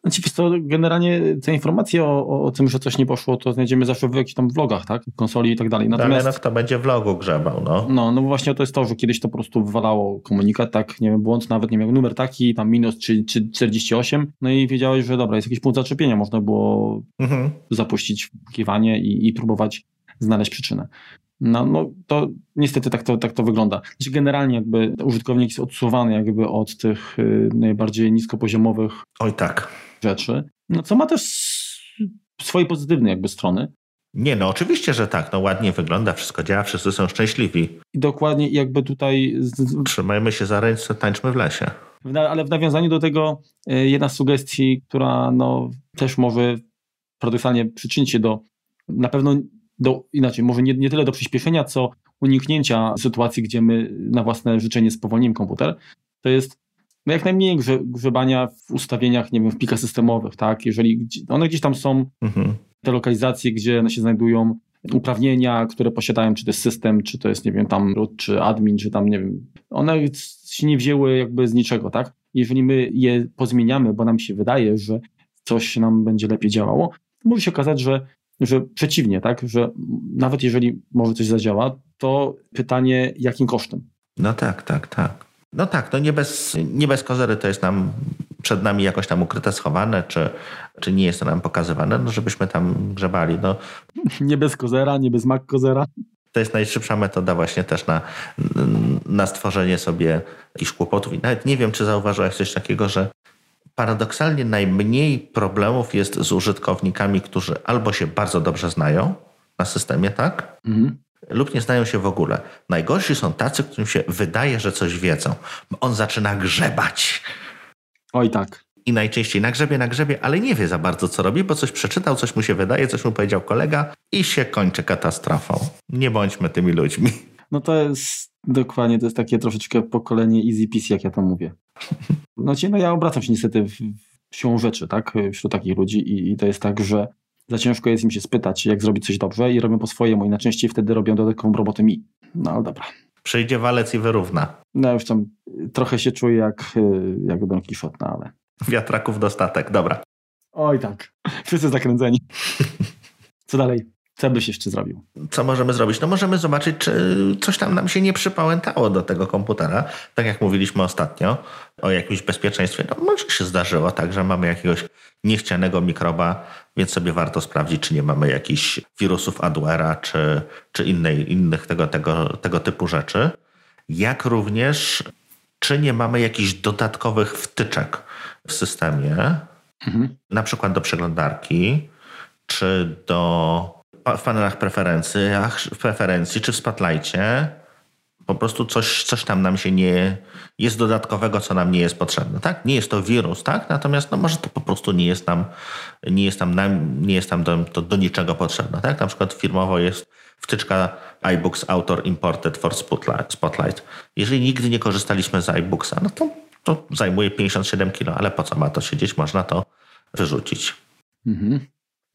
Znaczy, generalnie te informacje o, o, o tym, że coś nie poszło, to znajdziemy zawsze w jakichś tam vlogach, tak? W konsoli i tak dalej. Natomiast... Ale kto będzie vlogu grzebał, no. No, no właśnie to jest to, że kiedyś to po prostu wywalało komunikat, tak, nie wiem, błąd, nawet nie wiem, numer taki, tam minus czy, czy czterdzieści osiem, no i wiedziałeś, że dobra, jest jakiś punkt zaczepienia, można było mhm. zapuścić wyszukiwanie i, i próbować znaleźć przyczynę. No, no to niestety tak to, tak to wygląda. Znaczy generalnie jakby użytkownik jest odsuwany jakby od tych y, najbardziej niskopoziomowych Oj, tak. rzeczy, no co ma też swoje pozytywne jakby strony. Nie, no oczywiście, że tak, no ładnie wygląda, wszystko działa, wszyscy są szczęśliwi. I dokładnie jakby tutaj... Trzymajmy się za ręce, tańczmy w lesie. Ale w nawiązaniu do tego y, jedna z sugestii, która no też może paradoksalnie przyczynić się do na pewno... Do, inaczej, może nie, nie tyle do przyspieszenia, co uniknięcia sytuacji, gdzie my na własne życzenie spowolnimy komputer, to jest no jak najmniej grze, grzebania w ustawieniach, nie wiem, w plikach systemowych, tak? Jeżeli one gdzieś tam są, mhm. te lokalizacje, gdzie one się znajdują, uprawnienia, które posiadają, czy to jest system, czy to jest, nie wiem, tam root, czy admin, czy tam, nie wiem, one się nie wzięły jakby z niczego, tak? Jeżeli my je pozmieniamy, bo nam się wydaje, że coś nam będzie lepiej działało, to może się okazać, że że przeciwnie, tak, że nawet jeżeli może coś zadziała, to pytanie jakim kosztem? No tak, tak, tak. No tak, no nie bez, nie bez kozery to jest nam przed nami jakoś tam ukryte, schowane, czy, czy nie jest to nam pokazywane, no żebyśmy tam grzebali. No. Nie bez kozera, nie bez Mac kozera. To jest najszybsza metoda właśnie też na, na stworzenie sobie jakichś kłopotów. I nawet nie wiem, czy zauważyłeś coś takiego, że paradoksalnie najmniej problemów jest z użytkownikami, którzy albo się bardzo dobrze znają na systemie, tak? Mhm. Lub nie znają się w ogóle. Najgorsi są tacy, którym się wydaje, że coś wiedzą. Bo on zaczyna grzebać. Oj tak. I najczęściej na grzebie, na grzebie, ale nie wie za bardzo, co robi, bo coś przeczytał, coś mu się wydaje, coś mu powiedział kolega i się kończy katastrofą. Nie bądźmy tymi ludźmi. No to jest dokładnie, to jest takie troszeczkę pokolenie easy peasy, jak ja to mówię. No, no ja obracam się niestety w, w siłą rzeczy, tak, wśród takich ludzi i, i to jest tak, że za ciężko jest im się spytać, jak zrobić coś dobrze i robią po swojemu i najczęściej wtedy robią dodatkową robotę mi. No ale dobra. Przyjdzie walec i wyrówna. No już tam trochę się czuję jak, jak Don Kichot, no ale... Wiatraków dostatek, dobra. Oj tak, wszyscy zakręceni. Co dalej? Co byś jeszcze zrobił? Co możemy zrobić? No możemy zobaczyć, czy coś tam nam się nie przypałętało do tego komputera. Tak jak mówiliśmy ostatnio o jakimś bezpieczeństwie, no może się zdarzyło tak, że mamy jakiegoś niechcianego mikroba, więc sobie warto sprawdzić, czy nie mamy jakichś wirusów adware'a, czy, czy innej, innych tego, tego, tego typu rzeczy. Jak również, czy nie mamy jakichś dodatkowych wtyczek w systemie, mhm. na przykład do przeglądarki, czy do... w panelach preferencji, preferencji czy w Spotlightie po prostu coś, coś tam nam się nie... jest dodatkowego, co nam nie jest potrzebne. Tak? Nie jest to wirus, tak? Natomiast no, może to po prostu nie jest nam, nie jest tam, nam, nie jest tam do, to do niczego potrzebne. Tak? Na przykład firmowo jest wtyczka iBooks Author Imported for Spotlight. Jeżeli nigdy nie korzystaliśmy z iBooksa, no to, to zajmuje pięćdziesiąt siedem kilo, ale po co ma to siedzieć? Można to wyrzucić. Mhm.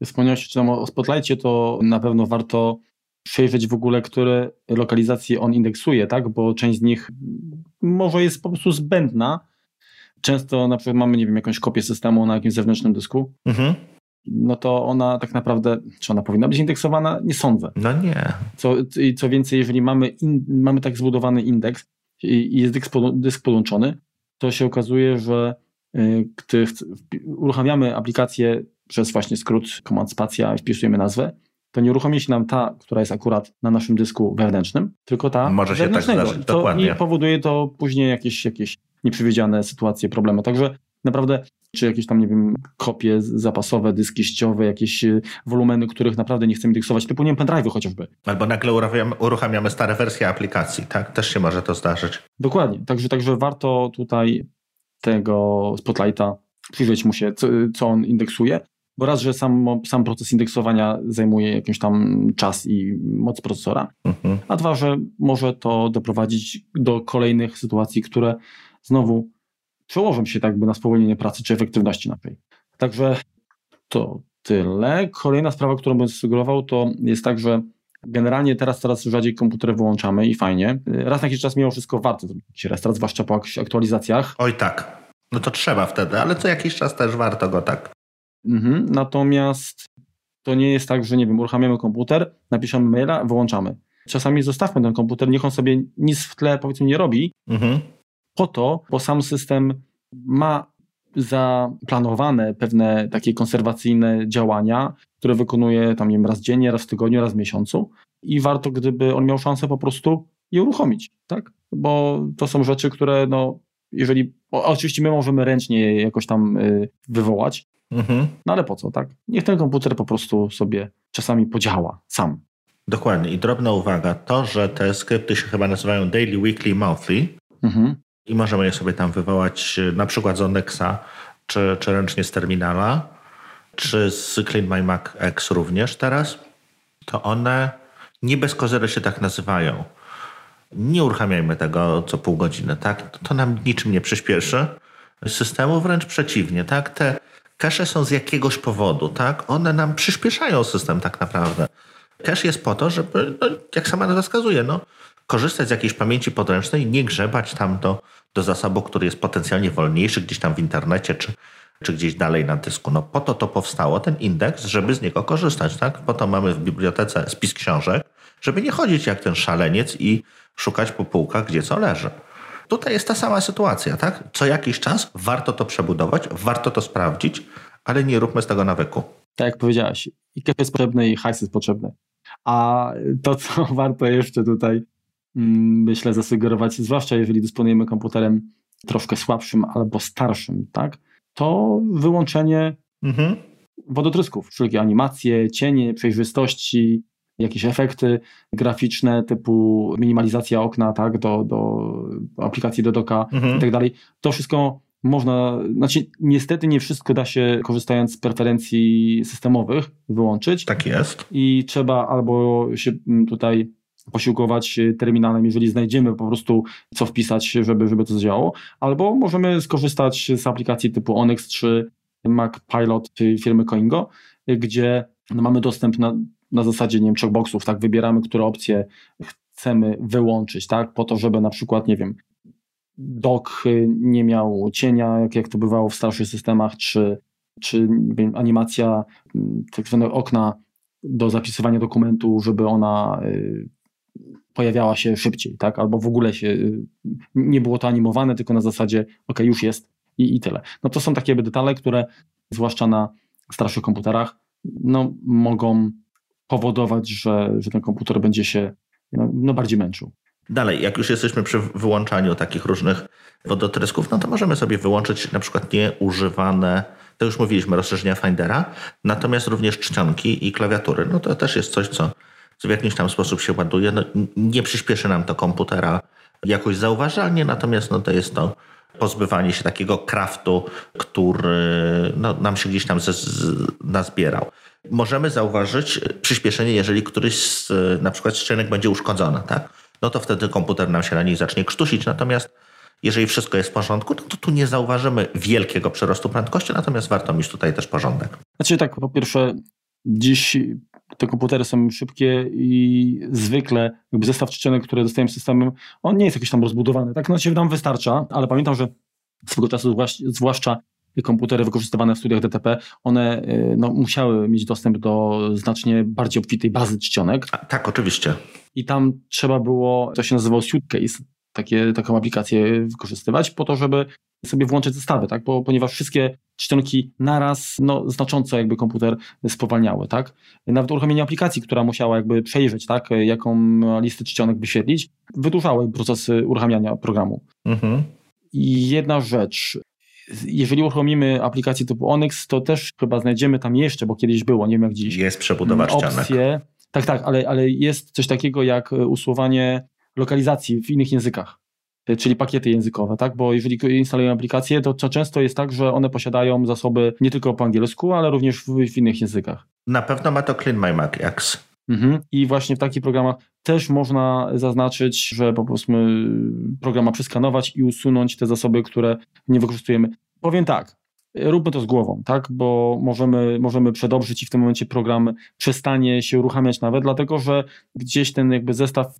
Wspomniałeś czy tam o Spotlightie, to na pewno warto przejrzeć w ogóle, które lokalizacje on indeksuje, tak? Bo część z nich może jest po prostu zbędna. Często na przykład mamy, nie wiem, jakąś kopię systemu na jakimś zewnętrznym dysku, mhm. no to ona tak naprawdę, czy ona powinna być indeksowana? Nie sądzę. No nie. Co, co więcej, jeżeli mamy, in, mamy tak zbudowany indeks i jest dysk podłączony, to się okazuje, że gdy uruchamiamy aplikację przez właśnie skrót command spacja i wpisujemy nazwę, to nie uruchomi się nam ta, która jest akurat na naszym dysku wewnętrznym, tylko ta może się tak zdarzyć, dokładnie. I powoduje to później jakieś, jakieś nieprzewidziane sytuacje, problemy. Także naprawdę, czy jakieś tam, nie wiem, kopie zapasowe, dyski sieciowe, jakieś wolumeny, których naprawdę nie chcemy indeksować, typu, nie wiem, pendrive'y chociażby. Albo nagle uruchamiamy, uruchamiamy stare wersje aplikacji, tak? Też się może to zdarzyć. Dokładnie. Także, także warto tutaj tego Spotlighta przyjrzeć mu się, co, co on indeksuje. Bo raz, że sam, sam proces indeksowania zajmuje jakiś tam czas i moc procesora, mhm. a dwa, że może to doprowadzić do kolejnych sytuacji, które znowu przełożą się tak by na spowolnienie pracy czy efektywności naszej. Także to tyle. Kolejna sprawa, którą bym sugerował, to jest tak, że generalnie teraz coraz rzadziej komputery wyłączamy i fajnie. Raz na jakiś czas mimo wszystko warto zrobić restart, zwłaszcza po jakichś aktualizacjach. Oj tak, no to trzeba wtedy, ale co jakiś czas też warto go tak. Mhm. Natomiast to nie jest tak, że nie wiem, uruchamiamy komputer, napiszemy maila, wyłączamy. Czasami zostawmy ten komputer, niech on sobie nic w tle powiedzmy nie robi, mhm. po to, bo sam system ma zaplanowane pewne takie konserwacyjne działania, które wykonuje tam nie wiem, raz dziennie, raz w tygodniu, raz w miesiącu i warto, gdyby on miał szansę po prostu je uruchomić, tak? Bo to są rzeczy, które no, jeżeli, oczywiście my możemy ręcznie je jakoś tam y, wywołać, mhm. no ale po co, tak? Niech ten komputer po prostu sobie czasami podziała sam. Dokładnie. I drobna uwaga, to, że te skrypty się chyba nazywają daily, weekly, monthly mhm. i możemy je sobie tam wywołać na przykład z Onyxa, czy, czy ręcznie z terminala, czy z CleanMyMac X również teraz, to one nie bez kozery się tak nazywają. Nie uruchamiajmy tego co pół godziny, tak? To nam niczym nie przyspieszy systemu, wręcz przeciwnie, tak? Te cache są z jakiegoś powodu, tak? One nam przyspieszają system tak naprawdę. Cache jest po to, żeby, no, jak sama nazwa wskazuje, no, korzystać z jakiejś pamięci podręcznej, nie grzebać tam do, do zasobu, który jest potencjalnie wolniejszy gdzieś tam w internecie, czy, czy gdzieś dalej na dysku. No, po to to powstało, ten indeks, żeby z niego korzystać, tak? Po to mamy w bibliotece spis książek, żeby nie chodzić jak ten szaleniec i szukać po półkach, gdzie co leży. Tutaj jest ta sama sytuacja, tak? Co jakiś czas warto to przebudować, warto to sprawdzić, ale nie róbmy z tego nawyku. Tak jak powiedziałaś, i cache jest potrzebny, i hajs jest potrzebny. A to, co warto jeszcze tutaj, myślę, zasugerować, zwłaszcza jeżeli dysponujemy komputerem troszkę słabszym albo starszym, tak? To wyłączenie mhm. wodotrysków, wszelkie animacje, cienie, przejrzystości, jakieś efekty graficzne typu minimalizacja okna, tak, do, do aplikacji do doka mhm. i tak dalej. To wszystko można, znaczy niestety nie wszystko da się korzystając z preferencji systemowych wyłączyć. Tak jest. I trzeba albo się tutaj posiłkować terminalem, jeżeli znajdziemy po prostu co wpisać, żeby, żeby to zadziałało, albo możemy skorzystać z aplikacji typu Onyx czy Mac Pilot firmy Coingo, gdzie mamy dostęp na na zasadzie, nie wiem, checkboxów, tak, wybieramy, które opcje chcemy wyłączyć, tak? Po to, żeby na przykład, nie wiem, dock nie miał cienia, jak, jak to bywało w starszych systemach, czy, czy animacja tak zwane okna do zapisywania dokumentu, żeby ona y, pojawiała się szybciej, tak? Albo w ogóle się y, nie było to animowane, tylko na zasadzie ok, już jest i, i tyle. No to są takie detale, które zwłaszcza na starszych komputerach no, mogą powodować, że, że ten komputer będzie się no, no, bardziej męczył. Dalej, jak już jesteśmy przy wyłączaniu takich różnych wodotrysków, no to możemy sobie wyłączyć na przykład nieużywane, to już mówiliśmy, rozszerzenia Findera, natomiast również czcionki i klawiatury. No to też jest coś, co w jakiś tam sposób się ładuje. No, nie przyspieszy nam to komputera jakoś zauważalnie, natomiast no to jest to pozbywanie się takiego craftu, który no, nam się gdzieś tam z, z, nazbierał. Możemy zauważyć przyspieszenie, jeżeli któryś z na przykład ścianek będzie uszkodzony, tak? No to wtedy komputer nam się na niej zacznie krztusić. Natomiast jeżeli wszystko jest w porządku, no to tu nie zauważymy wielkiego przyrostu prędkości, natomiast warto mieć tutaj też porządek. Znaczy tak, po pierwsze dziś te komputery są szybkie i zwykle jakby zestaw czcionek, które dostajemy z systemem, on nie jest jakiś tam rozbudowany. Tak, no się nam wystarcza, ale pamiętam, że swego czasu zwłaszcza komputery wykorzystywane w studiach D T P, one no, musiały mieć dostęp do znacznie bardziej obfitej bazy czcionek. A, tak, oczywiście. I tam trzeba było, to się nazywało suitcase, takie, taką aplikację wykorzystywać po to, żeby sobie włączyć zestawy, tak? Bo, ponieważ wszystkie czcionki naraz no, znacząco jakby komputer spowalniały. Tak? Nawet uruchomienie aplikacji, która musiała jakby przejrzeć, tak? Jaką listę czcionek wyświetlić, wydłużało proces uruchamiania programu. Mhm. I jedna rzecz... Jeżeli uruchomimy aplikację typu Onyx, to też chyba znajdziemy tam jeszcze, bo kiedyś było, nie wiem jak dziś. Jest przebudowa ścianek. Tak, tak, ale, ale jest coś takiego jak usuwanie lokalizacji w innych językach, czyli pakiety językowe, tak? Bo jeżeli instalujemy aplikacje, to często jest tak, że one posiadają zasoby nie tylko po angielsku, ale również w, w innych językach. Na pewno ma to CleanMyMac X. Mhm. I właśnie w takich programach też można zaznaczyć, że po prostu program ma przeskanować i usunąć te zasoby, które nie wykorzystujemy. Powiem tak, róbmy to z głową, tak, bo możemy, możemy przedobrzyć i w tym momencie program przestanie się uruchamiać nawet, dlatego że gdzieś ten jakby zestaw,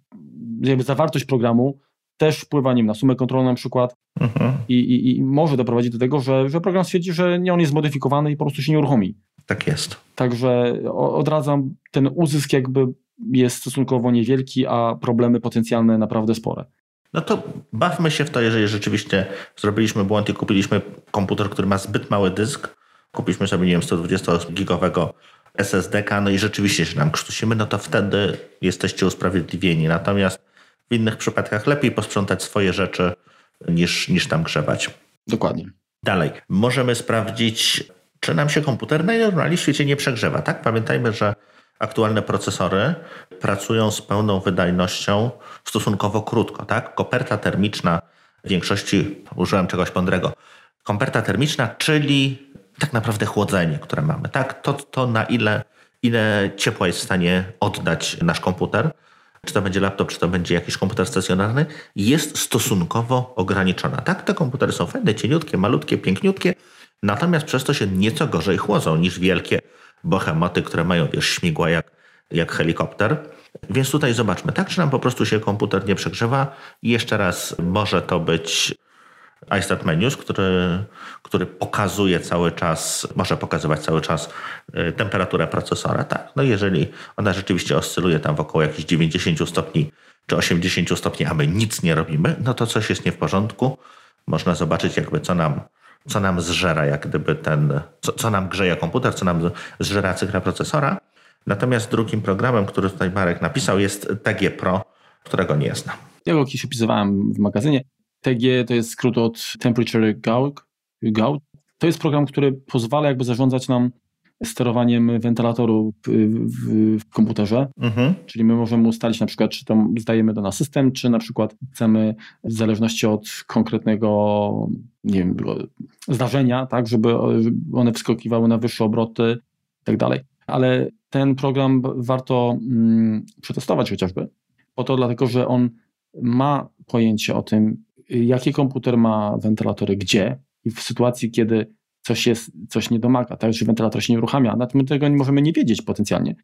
jakby zawartość programu też wpływa nim na sumę kontrolną na przykład mhm. i, i, i może doprowadzić do tego, że, że program stwierdzi, że nie on jest zmodyfikowany i po prostu się nie uruchomi. Tak jest. Także odradzam, ten uzysk jakby jest stosunkowo niewielki, a problemy potencjalne naprawdę spore. No to bawmy się w to, jeżeli rzeczywiście zrobiliśmy błąd i kupiliśmy komputer, który ma zbyt mały dysk, kupiliśmy sobie, nie wiem, sto dwudziestogigowego S S D ka, no i rzeczywiście się nam krztusimy, no to wtedy jesteście usprawiedliwieni. Natomiast w innych przypadkach lepiej posprzątać swoje rzeczy niż, niż tam grzebać. Dokładnie. Dalej, możemy sprawdzić... Czy nam się komputer najnormalniej w świecie nie przegrzewa, tak? Pamiętajmy, że aktualne procesory pracują z pełną wydajnością stosunkowo krótko, tak? Koperta termiczna w większości, użyłem czegoś mądrego, koperta termiczna, czyli tak naprawdę chłodzenie, które mamy, tak? To, to na ile, ile ciepła jest w stanie oddać nasz komputer, czy to będzie laptop, czy to będzie jakiś komputer stacjonarny, jest stosunkowo ograniczona, tak? Te komputery są fajne, cieniutkie, malutkie, piękniutkie, natomiast przez to się nieco gorzej chłodzą niż wielkie behemoty, które mają, wiesz, śmigła jak, jak helikopter. Więc tutaj zobaczmy, tak, czy nam po prostu się komputer nie przegrzewa. I jeszcze raz, może to być iStat Menus, który, który pokazuje cały czas, może pokazywać cały czas temperaturę procesora. Tak? No jeżeli ona rzeczywiście oscyluje tam wokół jakichś dziewięćdziesięciu stopni czy osiemdziesięciu stopni, a my nic nie robimy, no to coś jest nie w porządku. Można zobaczyć jakby co nam co nam zżera, jak gdyby ten, co, co nam grzeje komputer, co nam zżera cykra procesora. Natomiast drugim programem, który tutaj Marek napisał, jest T G Pro, którego nie znam. Ja go kiedyś opisywałem w magazynie. T G to jest skrót od Temperature Gauge. To jest program, który pozwala jakby zarządzać nam sterowaniem wentylatorów w, w komputerze, mhm. czyli my możemy ustalić na przykład, czy tam zdajemy to na system, czy na przykład chcemy w zależności od konkretnego, nie wiem, zdarzenia, tak, żeby one wskakiwały na wyższe obroty i tak dalej. Ale ten program warto mm, przetestować chociażby, po to dlatego, że on ma pojęcie o tym, jaki komputer ma wentylatory gdzie i w sytuacji, kiedy coś jest, coś nie domaga, tak, że wentylator się nie uruchamia, na tym tego możemy nie wiedzieć potencjalnie.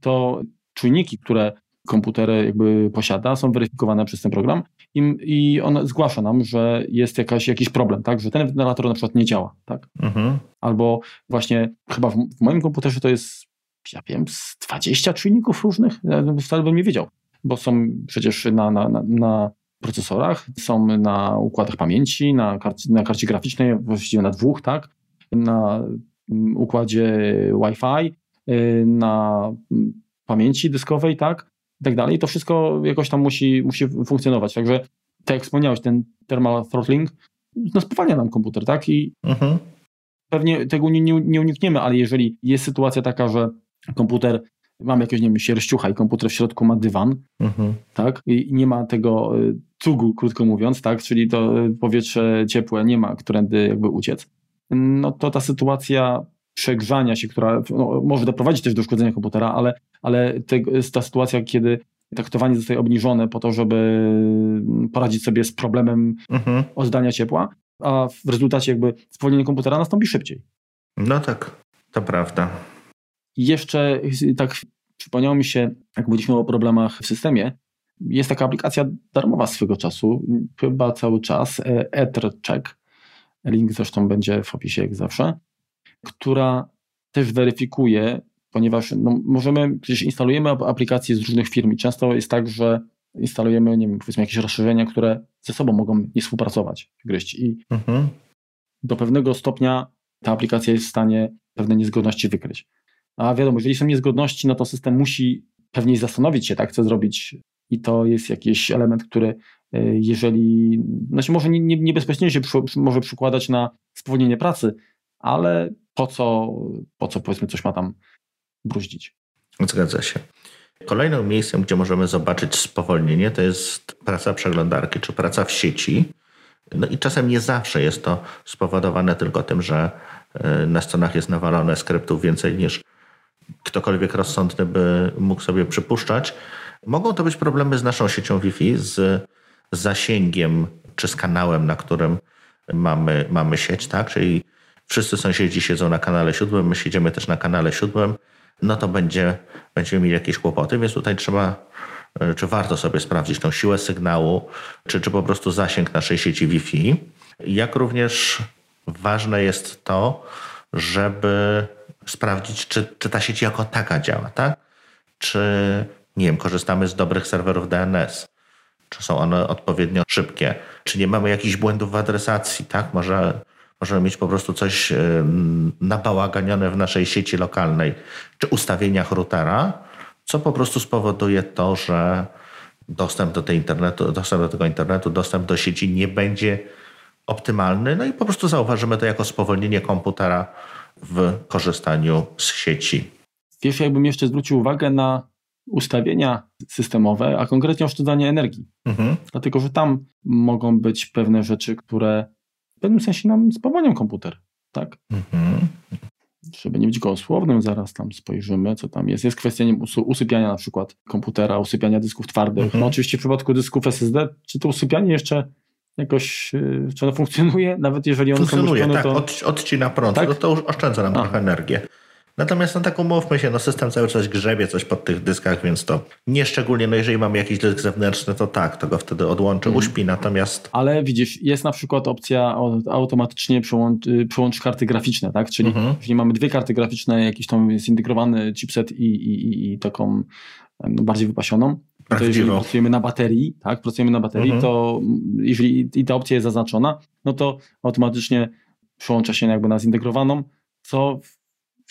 To czujniki, które komputer jakby posiada, są weryfikowane przez ten program i, i on zgłasza nam, że jest jakaś, jakiś problem, tak, że ten wentylator na przykład nie działa, tak, mhm. Albo właśnie chyba w, w moim komputerze to jest, ja wiem, z dwudziestu czujników różnych, wcale bym nie wiedział, bo są przecież na, na, na, na procesorach, są na układach pamięci, na, karci, na karcie graficznej, właściwie na dwóch, tak, na układzie Wi-Fi, na pamięci dyskowej, tak, i tak dalej. To wszystko jakoś tam musi, musi funkcjonować. Także, tak jak wspomniałeś, ten thermal throttling no, spowalnia nam komputer, tak, i mhm. pewnie tego nie, nie, nie unikniemy, ale jeżeli jest sytuacja taka, że komputer, mamy jakiegoś, nie wiem, sierściucha i komputer w środku ma dywan, mhm. tak, i nie ma tego cugu, krótko mówiąc, tak, czyli to powietrze ciepłe nie ma, którędy jakby uciec, no to ta sytuacja przegrzania się, która no, może doprowadzić też do uszkodzenia komputera, ale, ale te, jest ta sytuacja, kiedy traktowanie zostaje obniżone po to, żeby poradzić sobie z problemem mhm. oddania ciepła, a w rezultacie jakby spowolnienie komputera nastąpi szybciej. No tak, to prawda. Jeszcze tak przypomniało mi się, jak mówiliśmy o problemach w systemie, jest taka aplikacja darmowa swego czasu, chyba cały czas, AppTrap. Link zresztą będzie w opisie jak zawsze, która też weryfikuje, ponieważ no, możemy, przecież instalujemy aplikacje z różnych firm i często jest tak, że instalujemy, nie wiem, powiedzmy jakieś rozszerzenia, które ze sobą mogą nie współpracować, gryźć i mhm. do pewnego stopnia ta aplikacja jest w stanie pewne niezgodności wykryć. A wiadomo, jeżeli są niezgodności, no to system musi pewnie zastanowić się, tak, co zrobić i to jest jakiś element, który jeżeli, znaczy może nie, nie, nie bezpośrednio się przy, może przykładać na spowolnienie pracy, ale po co, po co powiedzmy coś ma tam bruździć. Zgadza się. Kolejnym miejscem, gdzie możemy zobaczyć spowolnienie, to jest praca przeglądarki, czy praca w sieci. No i czasem nie zawsze jest to spowodowane tylko tym, że na stronach jest nawalone skryptów więcej niż ktokolwiek rozsądny by mógł sobie przypuszczać. Mogą to być problemy z naszą siecią Wi-Fi, z zasięgiem czy z kanałem, na którym mamy, mamy sieć, tak? Czyli wszyscy sąsiedzi siedzą na kanale siódmym, my siedzimy też na kanale siódmym, no to będzie, będziemy mieli jakieś kłopoty, więc tutaj trzeba, czy warto sobie sprawdzić tą siłę sygnału, czy, czy po prostu zasięg naszej sieci Wi-Fi. Jak również ważne jest to, żeby sprawdzić, czy, czy ta sieć jako taka działa, tak? Czy, nie wiem, korzystamy z dobrych serwerów D N S, czy są one odpowiednio szybkie, czy nie mamy jakichś błędów w adresacji, tak? Może możemy mieć po prostu coś nabałaganione w naszej sieci lokalnej, czy ustawieniach routera, co po prostu spowoduje to, że dostęp do, tej internetu, dostęp do tego internetu, dostęp do sieci nie będzie optymalny, no i po prostu zauważymy to jako spowolnienie komputera w korzystaniu z sieci. Wiesz, jakbym jeszcze zwrócił uwagę na ustawienia systemowe, a konkretnie oszczędzanie energii. Mhm. Dlatego, że tam mogą być pewne rzeczy, które w pewnym sensie nam spowolnią komputer, tak? Mhm. Żeby nie być gołosłownym, zaraz tam spojrzymy, co tam jest. Jest kwestia usypiania na przykład komputera, usypiania dysków twardych. Mhm. No oczywiście w przypadku dysków S S D, czy to usypianie jeszcze jakoś, czy ono funkcjonuje? Nawet jeżeli ono funkcjonuje, są uszczone, tak, to... odcina prąd, tak? to, to już oszczędza nam A. trochę energię. Natomiast no tak umówmy się, no system cały czas grzebie coś pod tych dyskach, więc to nie szczególnie, no jeżeli mamy jakiś dysk zewnętrzny, to tak, to go wtedy odłączy, mm. uśpi, natomiast... Ale widzisz, jest na przykład opcja automatycznie przełącz, przełącz karty graficzne, tak? Czyli mm-hmm. jeżeli mamy dwie karty graficzne, jakiś tam zintegrowany chipset i, i, i, i taką no, bardziej wypasioną, to jeżeli pracujemy na baterii, tak, pracujemy na baterii, mm-hmm. to jeżeli i ta opcja jest zaznaczona, no to automatycznie przełącza się jakby na zintegrowaną, co... w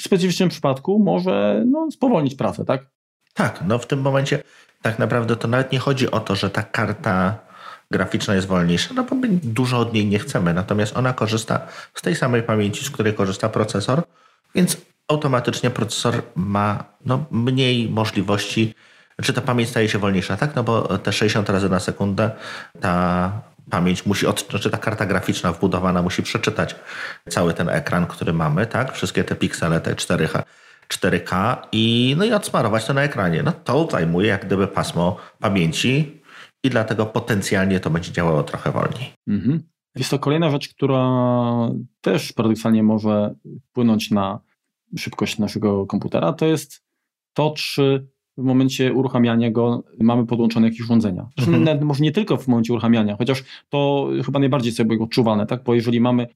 specyficznym przypadku może no, spowolnić pracę, tak? Tak, no w tym momencie tak naprawdę to nawet nie chodzi o to, że ta karta graficzna jest wolniejsza, no bo my dużo od niej nie chcemy, natomiast ona korzysta z tej samej pamięci, z której korzysta procesor, więc automatycznie procesor ma no, mniej możliwości, czy ta pamięć staje się wolniejsza, tak? No bo te sześćdziesiąt razy na sekundę ta pamięć musi, czy ta karta graficzna wbudowana musi przeczytać cały ten ekran, który mamy, tak? Wszystkie te piksele, te cztery K i, no i odsmarować to na ekranie. No to zajmuje jak gdyby pasmo pamięci i dlatego potencjalnie to będzie działało trochę wolniej. Mhm. Jest to kolejna rzecz, która też paradoksalnie może wpłynąć na szybkość naszego komputera. To jest to, czy w momencie uruchamiania go mamy podłączone jakieś urządzenia. Mhm. Może nie tylko w momencie uruchamiania, chociaż to chyba najbardziej sobie było odczuwalne, tak? Bo jeżeli mamy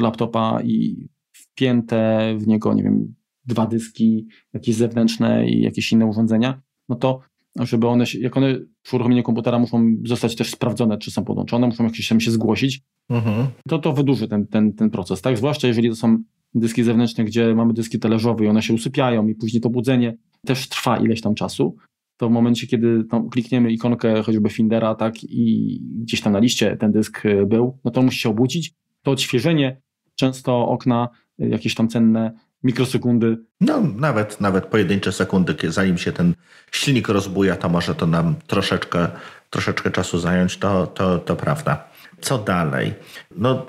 laptopa i wpięte w niego, nie wiem, dwa dyski, jakieś zewnętrzne i jakieś inne urządzenia, no to żeby one, jak one przy uruchomieniu komputera muszą zostać też sprawdzone, czy są podłączone, muszą jakoś tam się zgłosić, mhm. to to wydłuży ten, ten, ten proces, tak? Zwłaszcza jeżeli to są dyski zewnętrzne, gdzie mamy dyski talerzowe i one się usypiają i później to budzenie też trwa ileś tam czasu, to w momencie, kiedy tam klikniemy ikonkę choćby Findera, tak, i gdzieś tam na liście ten dysk był, no to on musi się obudzić. To odświeżenie często okna, jakieś tam cenne mikrosekundy. No nawet, nawet pojedyncze sekundy, zanim się ten silnik rozbuja, to może to nam troszeczkę, troszeczkę czasu zająć, to, to, to prawda. Co dalej? No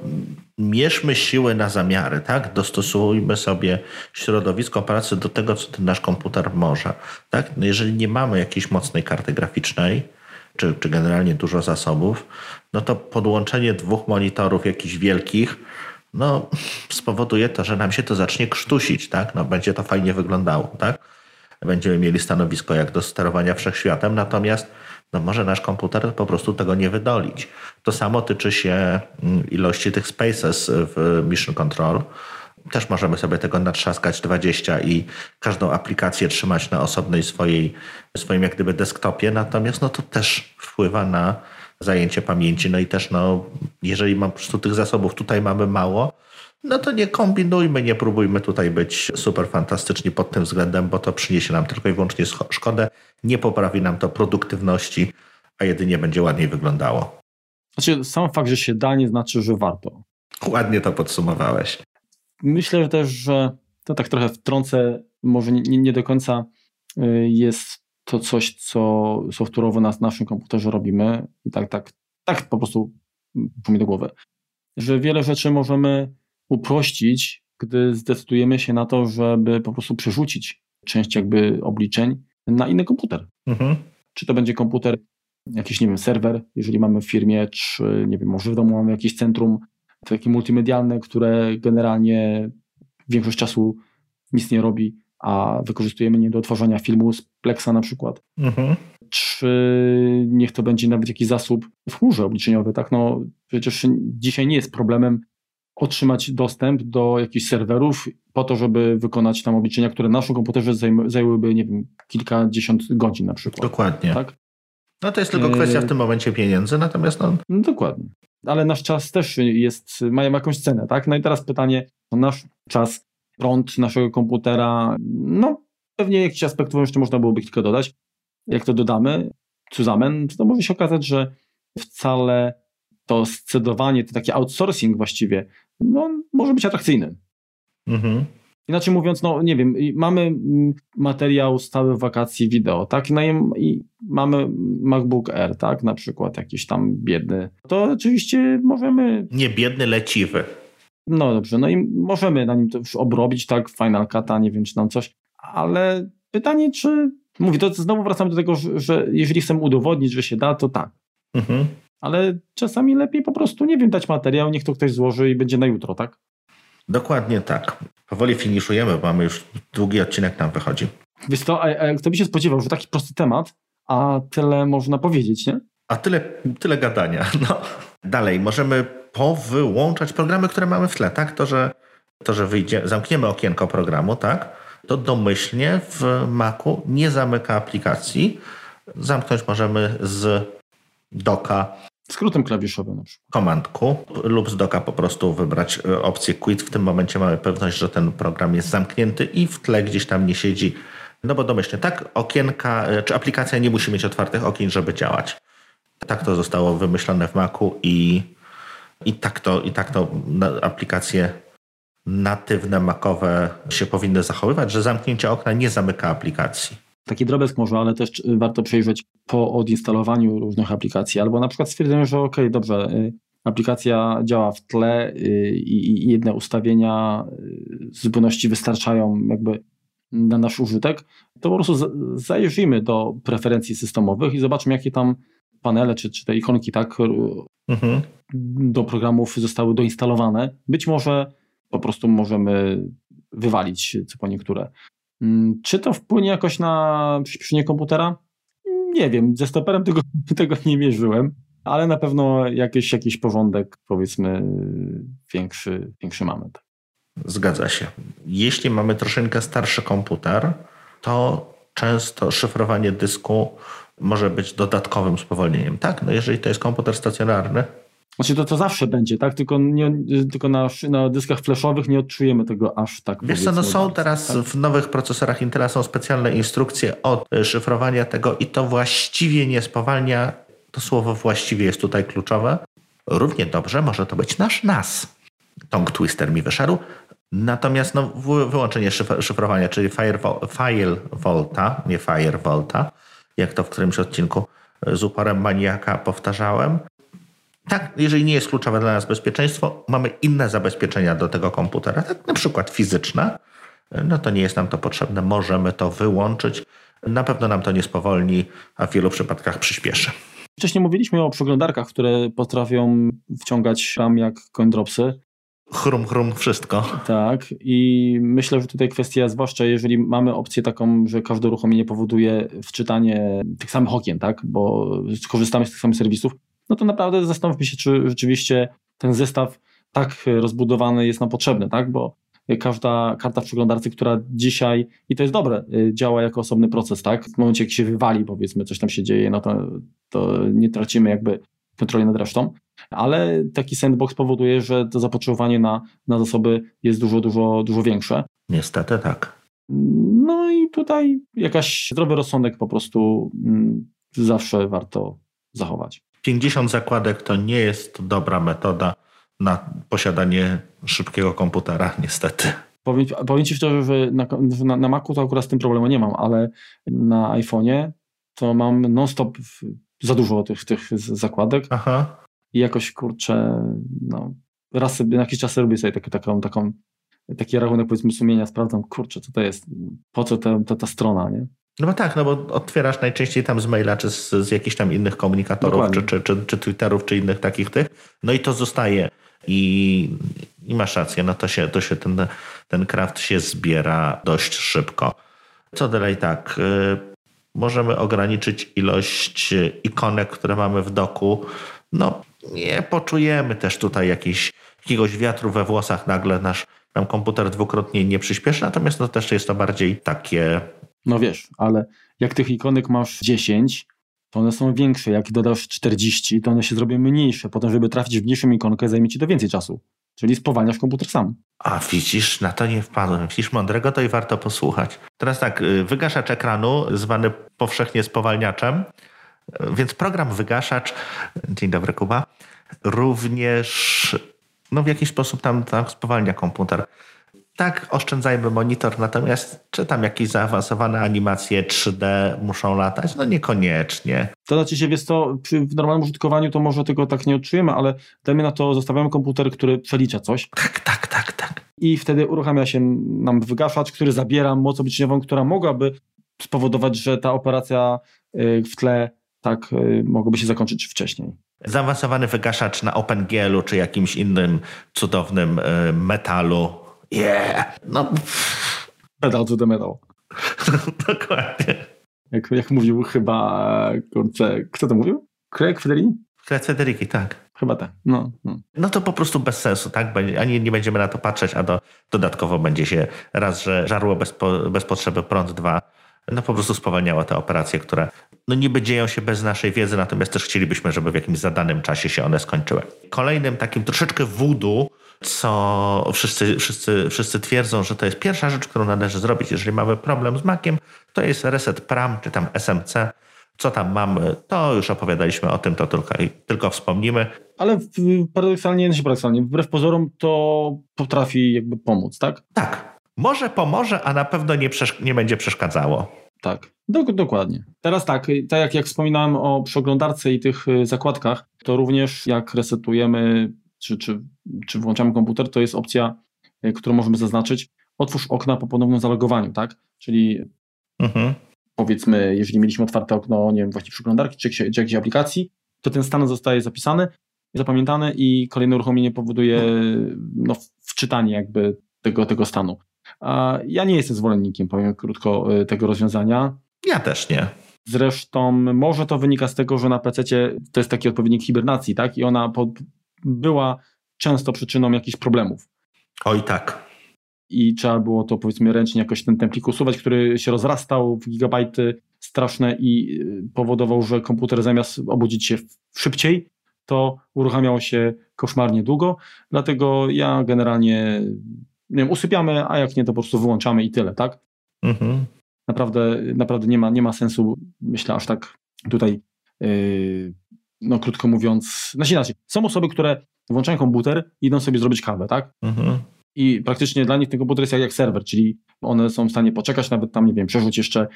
mierzmy siły na zamiary, tak? Dostosujmy sobie środowisko pracy do tego, co ten nasz komputer może, tak? No jeżeli nie mamy jakiejś mocnej karty graficznej, czy, czy generalnie dużo zasobów, no to podłączenie dwóch monitorów jakichś wielkich, no spowoduje to, że nam się to zacznie krztusić, tak? No będzie to fajnie wyglądało, tak? Będziemy mieli stanowisko jak do sterowania wszechświatem, natomiast no może nasz komputer po prostu tego nie wydolić. To samo tyczy się ilości tych spaces w Mission Control. Też możemy sobie tego natrzaskać dwadzieścia i każdą aplikację trzymać na osobnej swojej, swoim jak gdyby desktopie, natomiast no to też wpływa na zajęcie pamięci. No i też no, jeżeli mam po prostu tych zasobów tutaj mamy mało, no to nie kombinujmy, nie próbujmy tutaj być super fantastyczni pod tym względem, bo to przyniesie nam tylko i wyłącznie szkodę, nie poprawi nam to produktywności, a jedynie będzie ładniej wyglądało. Znaczy, sam fakt, że się da, nie znaczy, że warto. Ładnie to podsumowałeś. Myślę że też, że to tak trochę wtrącę, może nie, nie do końca jest to coś, co software'owo na naszym komputerze robimy i tak, tak, tak po prostu przyszło mi do głowy, że wiele rzeczy możemy uprościć, gdy zdecydujemy się na to, żeby po prostu przerzucić część jakby obliczeń na inny komputer. Mhm. Czy to będzie komputer, jakiś, nie wiem, serwer, jeżeli mamy w firmie, czy nie wiem, może w domu mamy jakieś centrum takie multimedialne, które generalnie większość czasu nic nie robi, a wykorzystujemy nie do odtwarzania filmu z Plexa na przykład. Mhm. Czy niech to będzie nawet jakiś zasób w chmurze obliczeniowej, tak? No przecież dzisiaj nie jest problemem otrzymać dostęp do jakichś serwerów po to, żeby wykonać tam obliczenia, które na naszym komputerze zajęłyby, nie wiem, kilkadziesiąt godzin na przykład. Dokładnie. Tak? No to jest tylko kwestia w tym momencie pieniędzy, natomiast no... no dokładnie. Ale nasz czas też jest, ma jakąś cenę, tak? No i teraz pytanie, nasz czas, prąd naszego komputera, no pewnie jakiś aspektów jeszcze można byłoby tylko dodać. Jak to dodamy, zusammen, to może się okazać, że wcale to scedowanie, to taki outsourcing właściwie, no może być atrakcyjny. Mhm. Inaczej mówiąc, no nie wiem, mamy materiał stały w wakacji wideo, tak, no i mamy MacBook Air, tak, na przykład jakiś tam biedny, to oczywiście możemy... Nie biedny, leciwy. No dobrze, no i możemy na nim to już obrobić, tak, Final Cut'a, nie wiem, czy tam coś, ale pytanie, czy... Mówię, to znowu wracam do tego, że jeżeli chcemy udowodnić, że się da, to tak. Mhm. Ale czasami lepiej po prostu, nie wiem, dać materiał, niech to ktoś złoży i będzie na jutro, tak? Dokładnie tak. Powoli finiszujemy, bo mamy już długi odcinek nam wychodzi. Wiesz co, a, a kto by się spodziewał, że taki prosty temat, a tyle można powiedzieć, nie? A tyle, tyle gadania. No. Dalej, możemy powyłączać programy, które mamy w tle, tak? To, że, to, że wyjdzie, zamkniemy okienko programu, tak? To domyślnie w Macu nie zamyka aplikacji. Zamknąć możemy z doka. Skrótem klawiszowym na przykład. Komandku lub z doka po prostu wybrać opcję quit. W tym momencie mamy pewność, że ten program jest zamknięty i w tle gdzieś tam nie siedzi. No bo domyślnie tak, okienka, czy aplikacja nie musi mieć otwartych okien, żeby działać. Tak to zostało wymyślone w Macu i, i tak to, i tak to aplikacje natywne macowe się powinny zachowywać, że zamknięcie okna nie zamyka aplikacji. Taki drobiazg może, ale też warto przejrzeć po odinstalowaniu różnych aplikacji, albo na przykład stwierdzeniu, że okej, okay, dobrze, aplikacja działa w tle i jedne ustawienia w zupełności wystarczają jakby na nasz użytek, to po prostu zajrzyjmy do preferencji systemowych i zobaczmy, jakie tam panele czy, czy te ikonki tak mhm. do programów zostały doinstalowane. Być może po prostu możemy wywalić co po niektóre. Czy to wpłynie jakoś na przyspieszenie komputera? Nie wiem, ze stoperem tego, tego nie mierzyłem, ale na pewno jakiś, jakiś porządek, powiedzmy, większy, większy mamy. Zgadza się. Jeśli mamy troszeczkę starszy komputer, to często szyfrowanie dysku może być dodatkowym spowolnieniem, tak? No jeżeli to jest komputer stacjonarny. Znaczy to, to zawsze będzie, tak? Tylko, nie, tylko na, na dyskach flashowych nie odczujemy tego aż tak. Wiesz co, no są teraz tak? W nowych procesorach Intela są specjalne instrukcje od szyfrowania tego i to właściwie nie spowalnia. To słowo właściwie jest tutaj kluczowe. Równie dobrze może to być nasz N A S. Tongue Twister mi wyszedł. Natomiast no, wyłączenie szyf- szyfrowania, czyli FireVolta, nie FireVolta, jak to w którymś odcinku z uporem maniaka powtarzałem. Tak, jeżeli nie jest kluczowe dla nas bezpieczeństwo, mamy inne zabezpieczenia do tego komputera, tak na przykład fizyczne, no to nie jest nam to potrzebne, możemy to wyłączyć. Na pewno nam to nie spowolni, a w wielu przypadkach przyspieszy. Wcześniej mówiliśmy o przeglądarkach, które potrafią wciągać RAM jak coindropsy. Chrum, chrum, wszystko. Tak, i myślę, że tutaj kwestia, zwłaszcza jeżeli mamy opcję taką, że każde uruchomienie powoduje wczytanie tych samych okien, tak, bo korzystamy z tych samych serwisów, no to naprawdę zastanówmy się, czy rzeczywiście ten zestaw tak rozbudowany jest nam potrzebny, tak, bo każda karta w przeglądarce, która dzisiaj, i to jest dobre, działa jako osobny proces, tak, w momencie jak się wywali, powiedzmy, coś tam się dzieje, no to, to nie tracimy jakby kontroli nad resztą, ale taki sandbox powoduje, że to zapotrzebowanie na, na zasoby jest dużo, dużo, dużo większe. Niestety tak. No i tutaj jakaś zdrowy rozsądek po prostu mm, zawsze warto zachować. pięćdziesiąt zakładek to nie jest dobra metoda na posiadanie szybkiego komputera, niestety. Powiem, powiem Ci szczerze, że na, na, na Macu to akurat z tym problemu nie mam, ale na iPhonie to mam non-stop w, za dużo tych, tych zakładek. Aha. I jakoś, kurczę, no, raz sobie, na jakiś czas robię sobie taki, taką, taką, taki rachunek, powiedzmy, sumienia, sprawdzam, kurczę, co to jest, po co ta, ta, ta strona, nie? No bo tak, no bo otwierasz najczęściej tam z maila, czy z, z jakichś tam innych komunikatorów, czy, czy, czy, czy Twitterów, czy innych takich tych, no i to zostaje. I, i masz rację, no to się, to się ten, ten kraft się zbiera dość szybko. Co dalej tak, yy, możemy ograniczyć ilość ikonek, które mamy w doku, no nie poczujemy też tutaj jakiś, jakiegoś wiatru we włosach, nagle nasz nam komputer dwukrotnie nie przyspieszy, natomiast no też jest to bardziej takie... No wiesz, ale jak tych ikonek masz dziesięć, to one są większe, jak dodasz czterdzieści, to one się zrobią mniejsze, potem żeby trafić w mniejszą ikonkę zajmie ci to więcej czasu, czyli spowalniasz komputer sam. A widzisz, na to nie wpadłem, widzisz mądrego, to i warto posłuchać. Teraz tak, wygaszacz ekranu, zwany powszechnie spowalniaczem, więc program wygaszacz, dzień dobry Kuba, również no w jakiś sposób tam, tam spowalnia komputer. Tak, oszczędzajmy monitor, natomiast czy tam jakieś zaawansowane animacje trzy D muszą latać? No niekoniecznie. To znaczy się, wiesz co, przy, w normalnym użytkowaniu to może tego tak nie odczujemy, ale dajmy na to, zostawiamy komputer, który przelicza coś. Tak, tak, tak, tak. I wtedy uruchamia się nam wygaszacz, który zabiera moc obliczeniową, która mogłaby spowodować, że ta operacja yy, w tle tak yy, mogłoby się zakończyć wcześniej. Zaawansowany wygaszacz na OpenGL-u czy jakimś innym cudownym yy, metalu. Yeah! No. Pedal to the metal. Dokładnie. Jak, jak mówił chyba, kurczę, kto to mówił? Craig Federighi? Craig Federighi, tak. Chyba tak. No, no. no to po prostu bez sensu, tak? Ani nie będziemy na to patrzeć, a do, dodatkowo będzie się raz, że żarło bez, po, bez potrzeby prąd, dwa, no po prostu spowalniało te operacje, które no niby dzieją się bez naszej wiedzy, natomiast też chcielibyśmy, żeby w jakimś zadanym czasie się one skończyły. Kolejnym takim troszeczkę voodoo, co wszyscy, wszyscy, wszyscy twierdzą, że to jest pierwsza rzecz, którą należy zrobić, jeżeli mamy problem z Maciem, to jest reset P R A M czy tam S M C. Co tam mamy, to już opowiadaliśmy o tym, to tylko, tylko wspomnimy. Ale paradoksalnie, nie paradoksalnie, wbrew pozorom to potrafi jakby pomóc, tak? Tak. Może pomoże, a na pewno nie, przesz- nie będzie przeszkadzało. Tak, Dok- dokładnie. Teraz tak, tak jak, jak wspominałem o przeglądarce i tych zakładkach, to również jak resetujemy Czy, czy, czy włączamy komputer, to jest opcja, którą możemy zaznaczyć. Otwórz okna po ponownym zalogowaniu, tak? Czyli mhm. powiedzmy, jeżeli mieliśmy otwarte okno, nie wiem, właśnie przeglądarki czy, czy jakiejś aplikacji, to ten stan zostaje zapisany, zapamiętany i kolejne uruchomienie powoduje no, wczytanie jakby tego, tego stanu. Ja nie jestem zwolennikiem, powiem krótko, tego rozwiązania. Ja też nie. Zresztą może to wynika z tego, że na pececie to jest taki odpowiednik hibernacji, tak? I ona pod, była często przyczyną jakichś problemów. Oj tak. I trzeba było to, powiedzmy, ręcznie jakoś ten templik usuwać, który się rozrastał w gigabajty straszne i powodował, że komputer zamiast obudzić się szybciej, to uruchamiał się koszmarnie długo. Dlatego ja generalnie, nie wiem, usypiamy, a jak nie, to po prostu wyłączamy i tyle, tak? Mhm. Naprawdę, naprawdę nie ma, nie ma sensu, myślę, aż tak tutaj, yy, no krótko mówiąc, znaczy inaczej, są osoby, które włączają komputer i idą sobie zrobić kawę, tak? Mhm. I praktycznie dla nich ten komputer jest jak, jak serwer, czyli one są w stanie poczekać, nawet tam, nie wiem, przerzuć jeszcze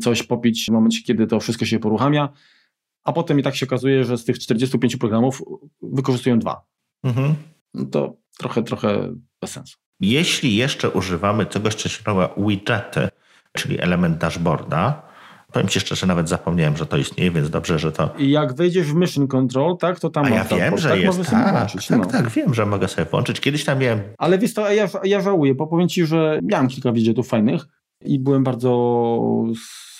coś, popić w momencie, kiedy to wszystko się poruchamia, a potem i tak się okazuje, że z tych czterdziestu pięciu programów wykorzystują dwa. Mhm. No to trochę, trochę bez sensu. Jeśli jeszcze używamy czegoś, co się nazywa widgety, czyli element dashboarda, powiem ci szczerze, nawet zapomniałem, że to istnieje, więc dobrze, że to... I jak wejdziesz w Mission Control, tak, to tam... A ja wiem, że tak jest, mogę sobie tak, włączyć, tak, no. tak, wiem, że mogę sobie włączyć. Kiedyś tam miałem... Ale wiesz co, ja, ja żałuję, bo powiem ci, że miałem kilka widgetów fajnych i byłem bardzo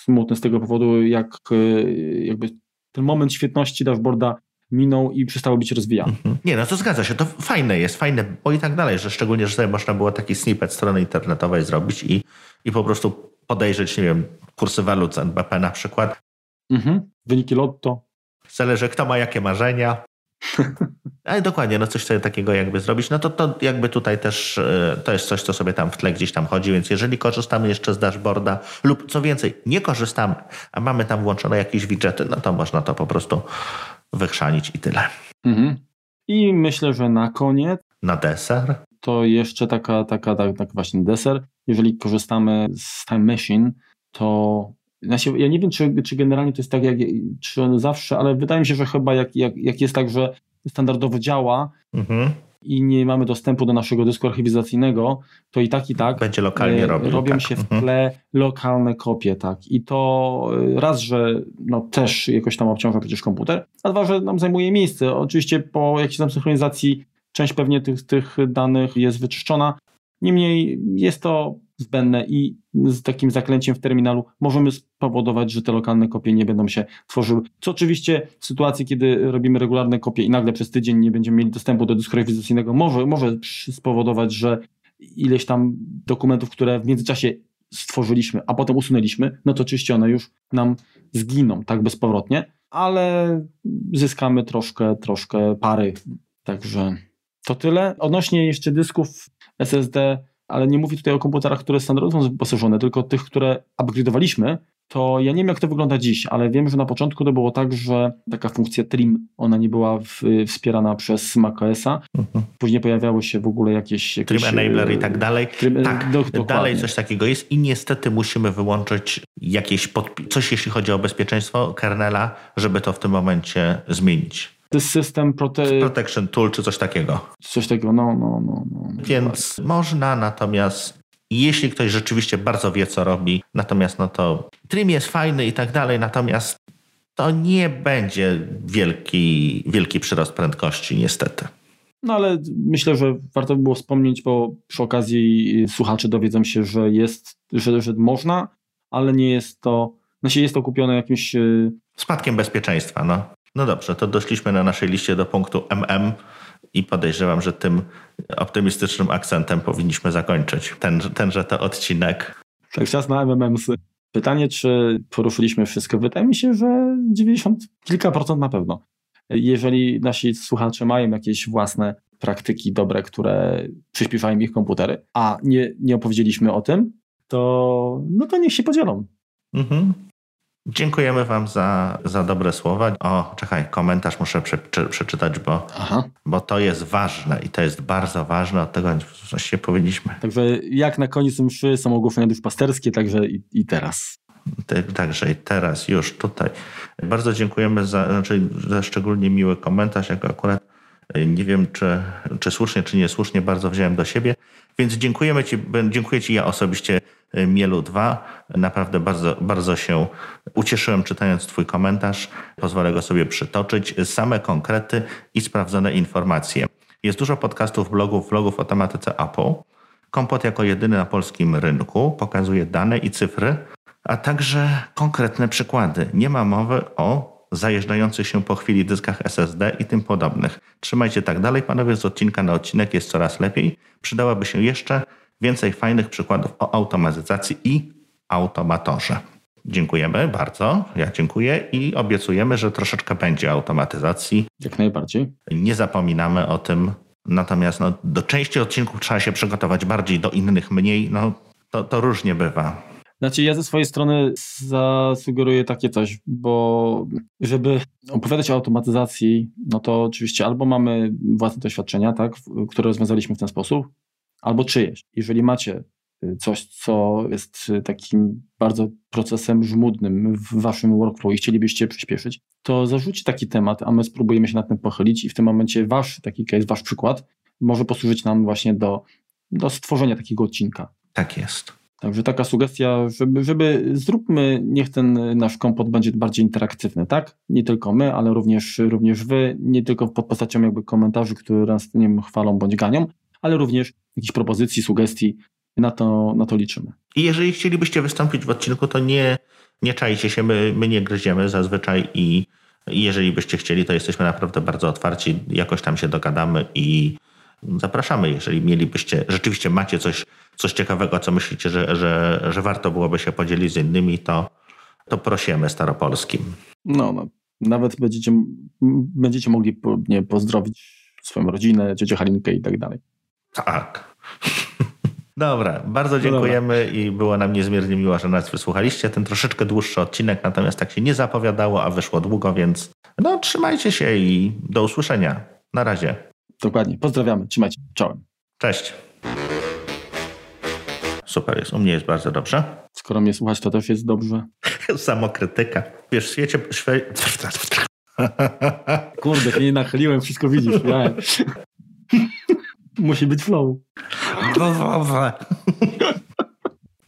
smutny z tego powodu, jak jakby ten moment świetności dashboarda minął i przestało być rozwijane. Mhm. Nie, no to zgadza się, to fajne jest, fajne, bo i tak dalej, że szczególnie, że sobie można było taki snippet strony internetowej zrobić i, i po prostu podejrzeć, nie wiem, kursy walut z N B P na przykład. Mhm. Wyniki lotto. Zależy, kto ma jakie marzenia. Ale dokładnie, no coś sobie takiego jakby zrobić, no to, to jakby tutaj też yy, to jest coś, co sobie tam w tle gdzieś tam chodzi, więc jeżeli korzystamy jeszcze z dashboarda lub co więcej, nie korzystamy, a mamy tam włączone jakieś widżety, no to można to po prostu wychrzanić i tyle. Mhm. I myślę, że na koniec. Na deser. To jeszcze taka, taka, tak, tak właśnie deser. Jeżeli korzystamy z Time Machine, to znaczy, ja nie wiem, czy, czy generalnie to jest tak, jak czy zawsze, ale wydaje mi się, że chyba jak, jak, jak jest tak, że standardowo działa mhm. i nie mamy dostępu do naszego dysku archiwizacyjnego, to i tak, i tak będzie lokalnie e, robił, robią tak. się w tle mhm. lokalne kopie, tak. I to raz, że no, też jakoś tam obciąża przecież komputer, a dwa, że nam zajmuje miejsce. Oczywiście po jakiejś tam synchronizacji część pewnie tych, tych danych jest wyczyszczona. Niemniej jest to zbędne i z takim zaklęciem w terminalu możemy spowodować, że te lokalne kopie nie będą się tworzyły. Co oczywiście w sytuacji, kiedy robimy regularne kopie i nagle przez tydzień nie będziemy mieli dostępu do dysku rewizycyjnego, może, może spowodować, że ileś tam dokumentów, które w międzyczasie stworzyliśmy, a potem usunęliśmy, no to oczywiście one już nam zginą tak bezpowrotnie, ale zyskamy troszkę, troszkę pary. Także to tyle. Odnośnie jeszcze dysków S S D, ale nie mówię tutaj o komputerach, które standardowo są wyposażone, tylko tych, które upgrade'owaliśmy, to ja nie wiem, jak to wygląda dziś, ale wiem, że na początku to było tak, że taka funkcja trim, ona nie była w, wspierana przez macOS-a. Mhm. Później pojawiały się w ogóle jakieś... jakieś trim enabler i tak dalej. Trim, tak, do, dalej coś takiego jest i niestety musimy wyłączyć jakieś podpi- coś, jeśli chodzi o bezpieczeństwo kernela, żeby to w tym momencie zmienić. System prote- Protection Tool czy coś takiego. Coś takiego, no, no, no. no. Więc tak. Można, natomiast jeśli ktoś rzeczywiście bardzo wie, co robi, natomiast no to trim jest fajny i tak dalej, natomiast to nie będzie wielki, wielki przyrost prędkości, niestety. No ale myślę, że warto by było wspomnieć, bo przy okazji słuchacze dowiedzą się, że jest, że, że można, ale nie jest to, znaczy jest to kupione jakimś... Spadkiem bezpieczeństwa, no. No dobrze, to doszliśmy na naszej liście do punktu M M i podejrzewam, że tym optymistycznym akcentem powinniśmy zakończyć ten, tenże to odcinek. Tak, czas na M M M-sy. Pytanie, czy poruszyliśmy wszystko? Wydaje mi się, że dziewięćdziesiąt kilka procent na pewno. Jeżeli nasi słuchacze mają jakieś własne praktyki dobre, które przyspieszają ich komputery, a nie, nie opowiedzieliśmy o tym, to, no to niech się podzielą. Mhm. Dziękujemy wam za, za dobre słowa. O, czekaj, komentarz muszę prze, prze, przeczytać, bo, bo to jest ważne i to jest bardzo ważne, od tego się powinniśmy. Także jak na koniec mszy są ogłoszenia duszpasterskie, także i, i teraz. Te, także i teraz, już tutaj. Bardzo dziękujemy za, znaczy, za szczególnie miły komentarz, jako akurat nie wiem, czy, czy słusznie, czy niesłusznie, bardzo wziąłem do siebie. Więc dziękujemy ci, dziękuję ci ja osobiście, Mielu dwa. Naprawdę bardzo, bardzo się ucieszyłem, czytając twój komentarz. Pozwolę go sobie przytoczyć. Same konkrety i sprawdzone informacje. Jest dużo podcastów, blogów, vlogów o tematyce Apple, Kompot jako jedyny na polskim rynku pokazuje dane i cyfry, a także konkretne przykłady. Nie ma mowy o zajeżdżających się po chwili dyskach S S D i tym podobnych. Trzymajcie tak dalej, panowie, z odcinka na odcinek jest coraz lepiej. Przydałaby się jeszcze więcej fajnych przykładów o automatyzacji i automatorze. Dziękujemy bardzo, ja dziękuję i obiecujemy, że troszeczkę będzie automatyzacji. Jak najbardziej. Nie zapominamy o tym, natomiast no, do części odcinków trzeba się przygotować bardziej, do innych mniej, no to, to różnie bywa. Znaczy ja ze swojej strony zasugeruję takie coś, bo żeby opowiadać o automatyzacji, no to oczywiście albo mamy własne doświadczenia, tak, które rozwiązaliśmy w ten sposób, albo czyjeś. Jeżeli macie coś, co jest takim bardzo procesem żmudnym w waszym workflow i chcielibyście przyspieszyć, to zarzućcie taki temat, a my spróbujemy się nad tym pochylić i w tym momencie wasz taki case, wasz przykład może posłużyć nam właśnie do, do stworzenia takiego odcinka. Tak jest. Także taka sugestia, żeby, żeby zróbmy, niech ten nasz kompot będzie bardziej interaktywny, tak? Nie tylko my, ale również, również wy, nie tylko pod postacią jakby komentarzy, które nas nie wiem, chwalą bądź ganią, ale również jakichś propozycji, sugestii, na to, na to liczymy. I jeżeli chcielibyście wystąpić w odcinku, to nie, nie czajcie się, my, my nie gryziemy zazwyczaj i, i jeżeli byście chcieli, to jesteśmy naprawdę bardzo otwarci, jakoś tam się dogadamy i zapraszamy, jeżeli mielibyście, rzeczywiście macie coś, coś ciekawego, co myślicie, że, że, że warto byłoby się podzielić z innymi, to, to prosimy staropolskim. No, no nawet będziecie, będziecie mogli po, nie, pozdrowić swoją rodzinę, ciocię Halinkę i tak dalej. Tak. Dobra, bardzo dziękujemy i było nam niezmiernie miło, że nas wysłuchaliście. Ten troszeczkę dłuższy odcinek, natomiast tak się nie zapowiadało, a wyszło długo, więc no trzymajcie się i do usłyszenia. Na razie. Dokładnie, pozdrawiamy, trzymajcie, czołem. Cześć. Super jest, u mnie jest bardzo dobrze. Skoro mnie słuchać, to też jest dobrze. Samokrytyka. Wiesz, w świecie... Kurde, się nie nachyliłem, wszystko widzisz. Musi być flow.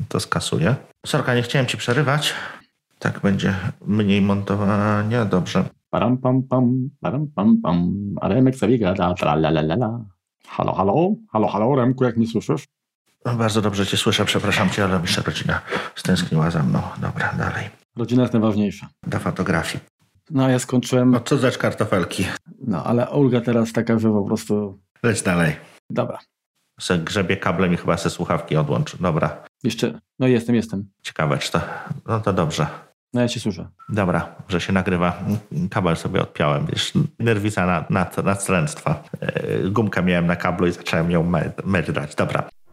To skasuję. Sorka, nie chciałem ci przerywać. Tak będzie mniej montowania. Dobrze. Param pam pam, param pam pam. A Remek sobie gada, tralalalala. Halo, halo, halo, halo, Remku, jak mnie słyszysz? No, bardzo dobrze cię słyszę, przepraszam cię, ale mi się rodzina stęskniła za mną. Dobra, dalej. Rodzina jest najważniejsza. Do fotografii. No, ja skończyłem... No, co za kartofelki. No, ale ulga teraz taka, że po prostu... Leć dalej. Dobra. Se grzebie kablem i chyba se słuchawki odłącz. Dobra. Jeszcze? No jestem, jestem. Ciekawe, czy to... No to dobrze. No ja cię słyszę. Dobra, że się nagrywa. Kabel sobie odpiąłem. Wiesz, nerwica nad, nad, nadstręctwa. Gumkę miałem na kablu i zacząłem ją merdać. Dobra.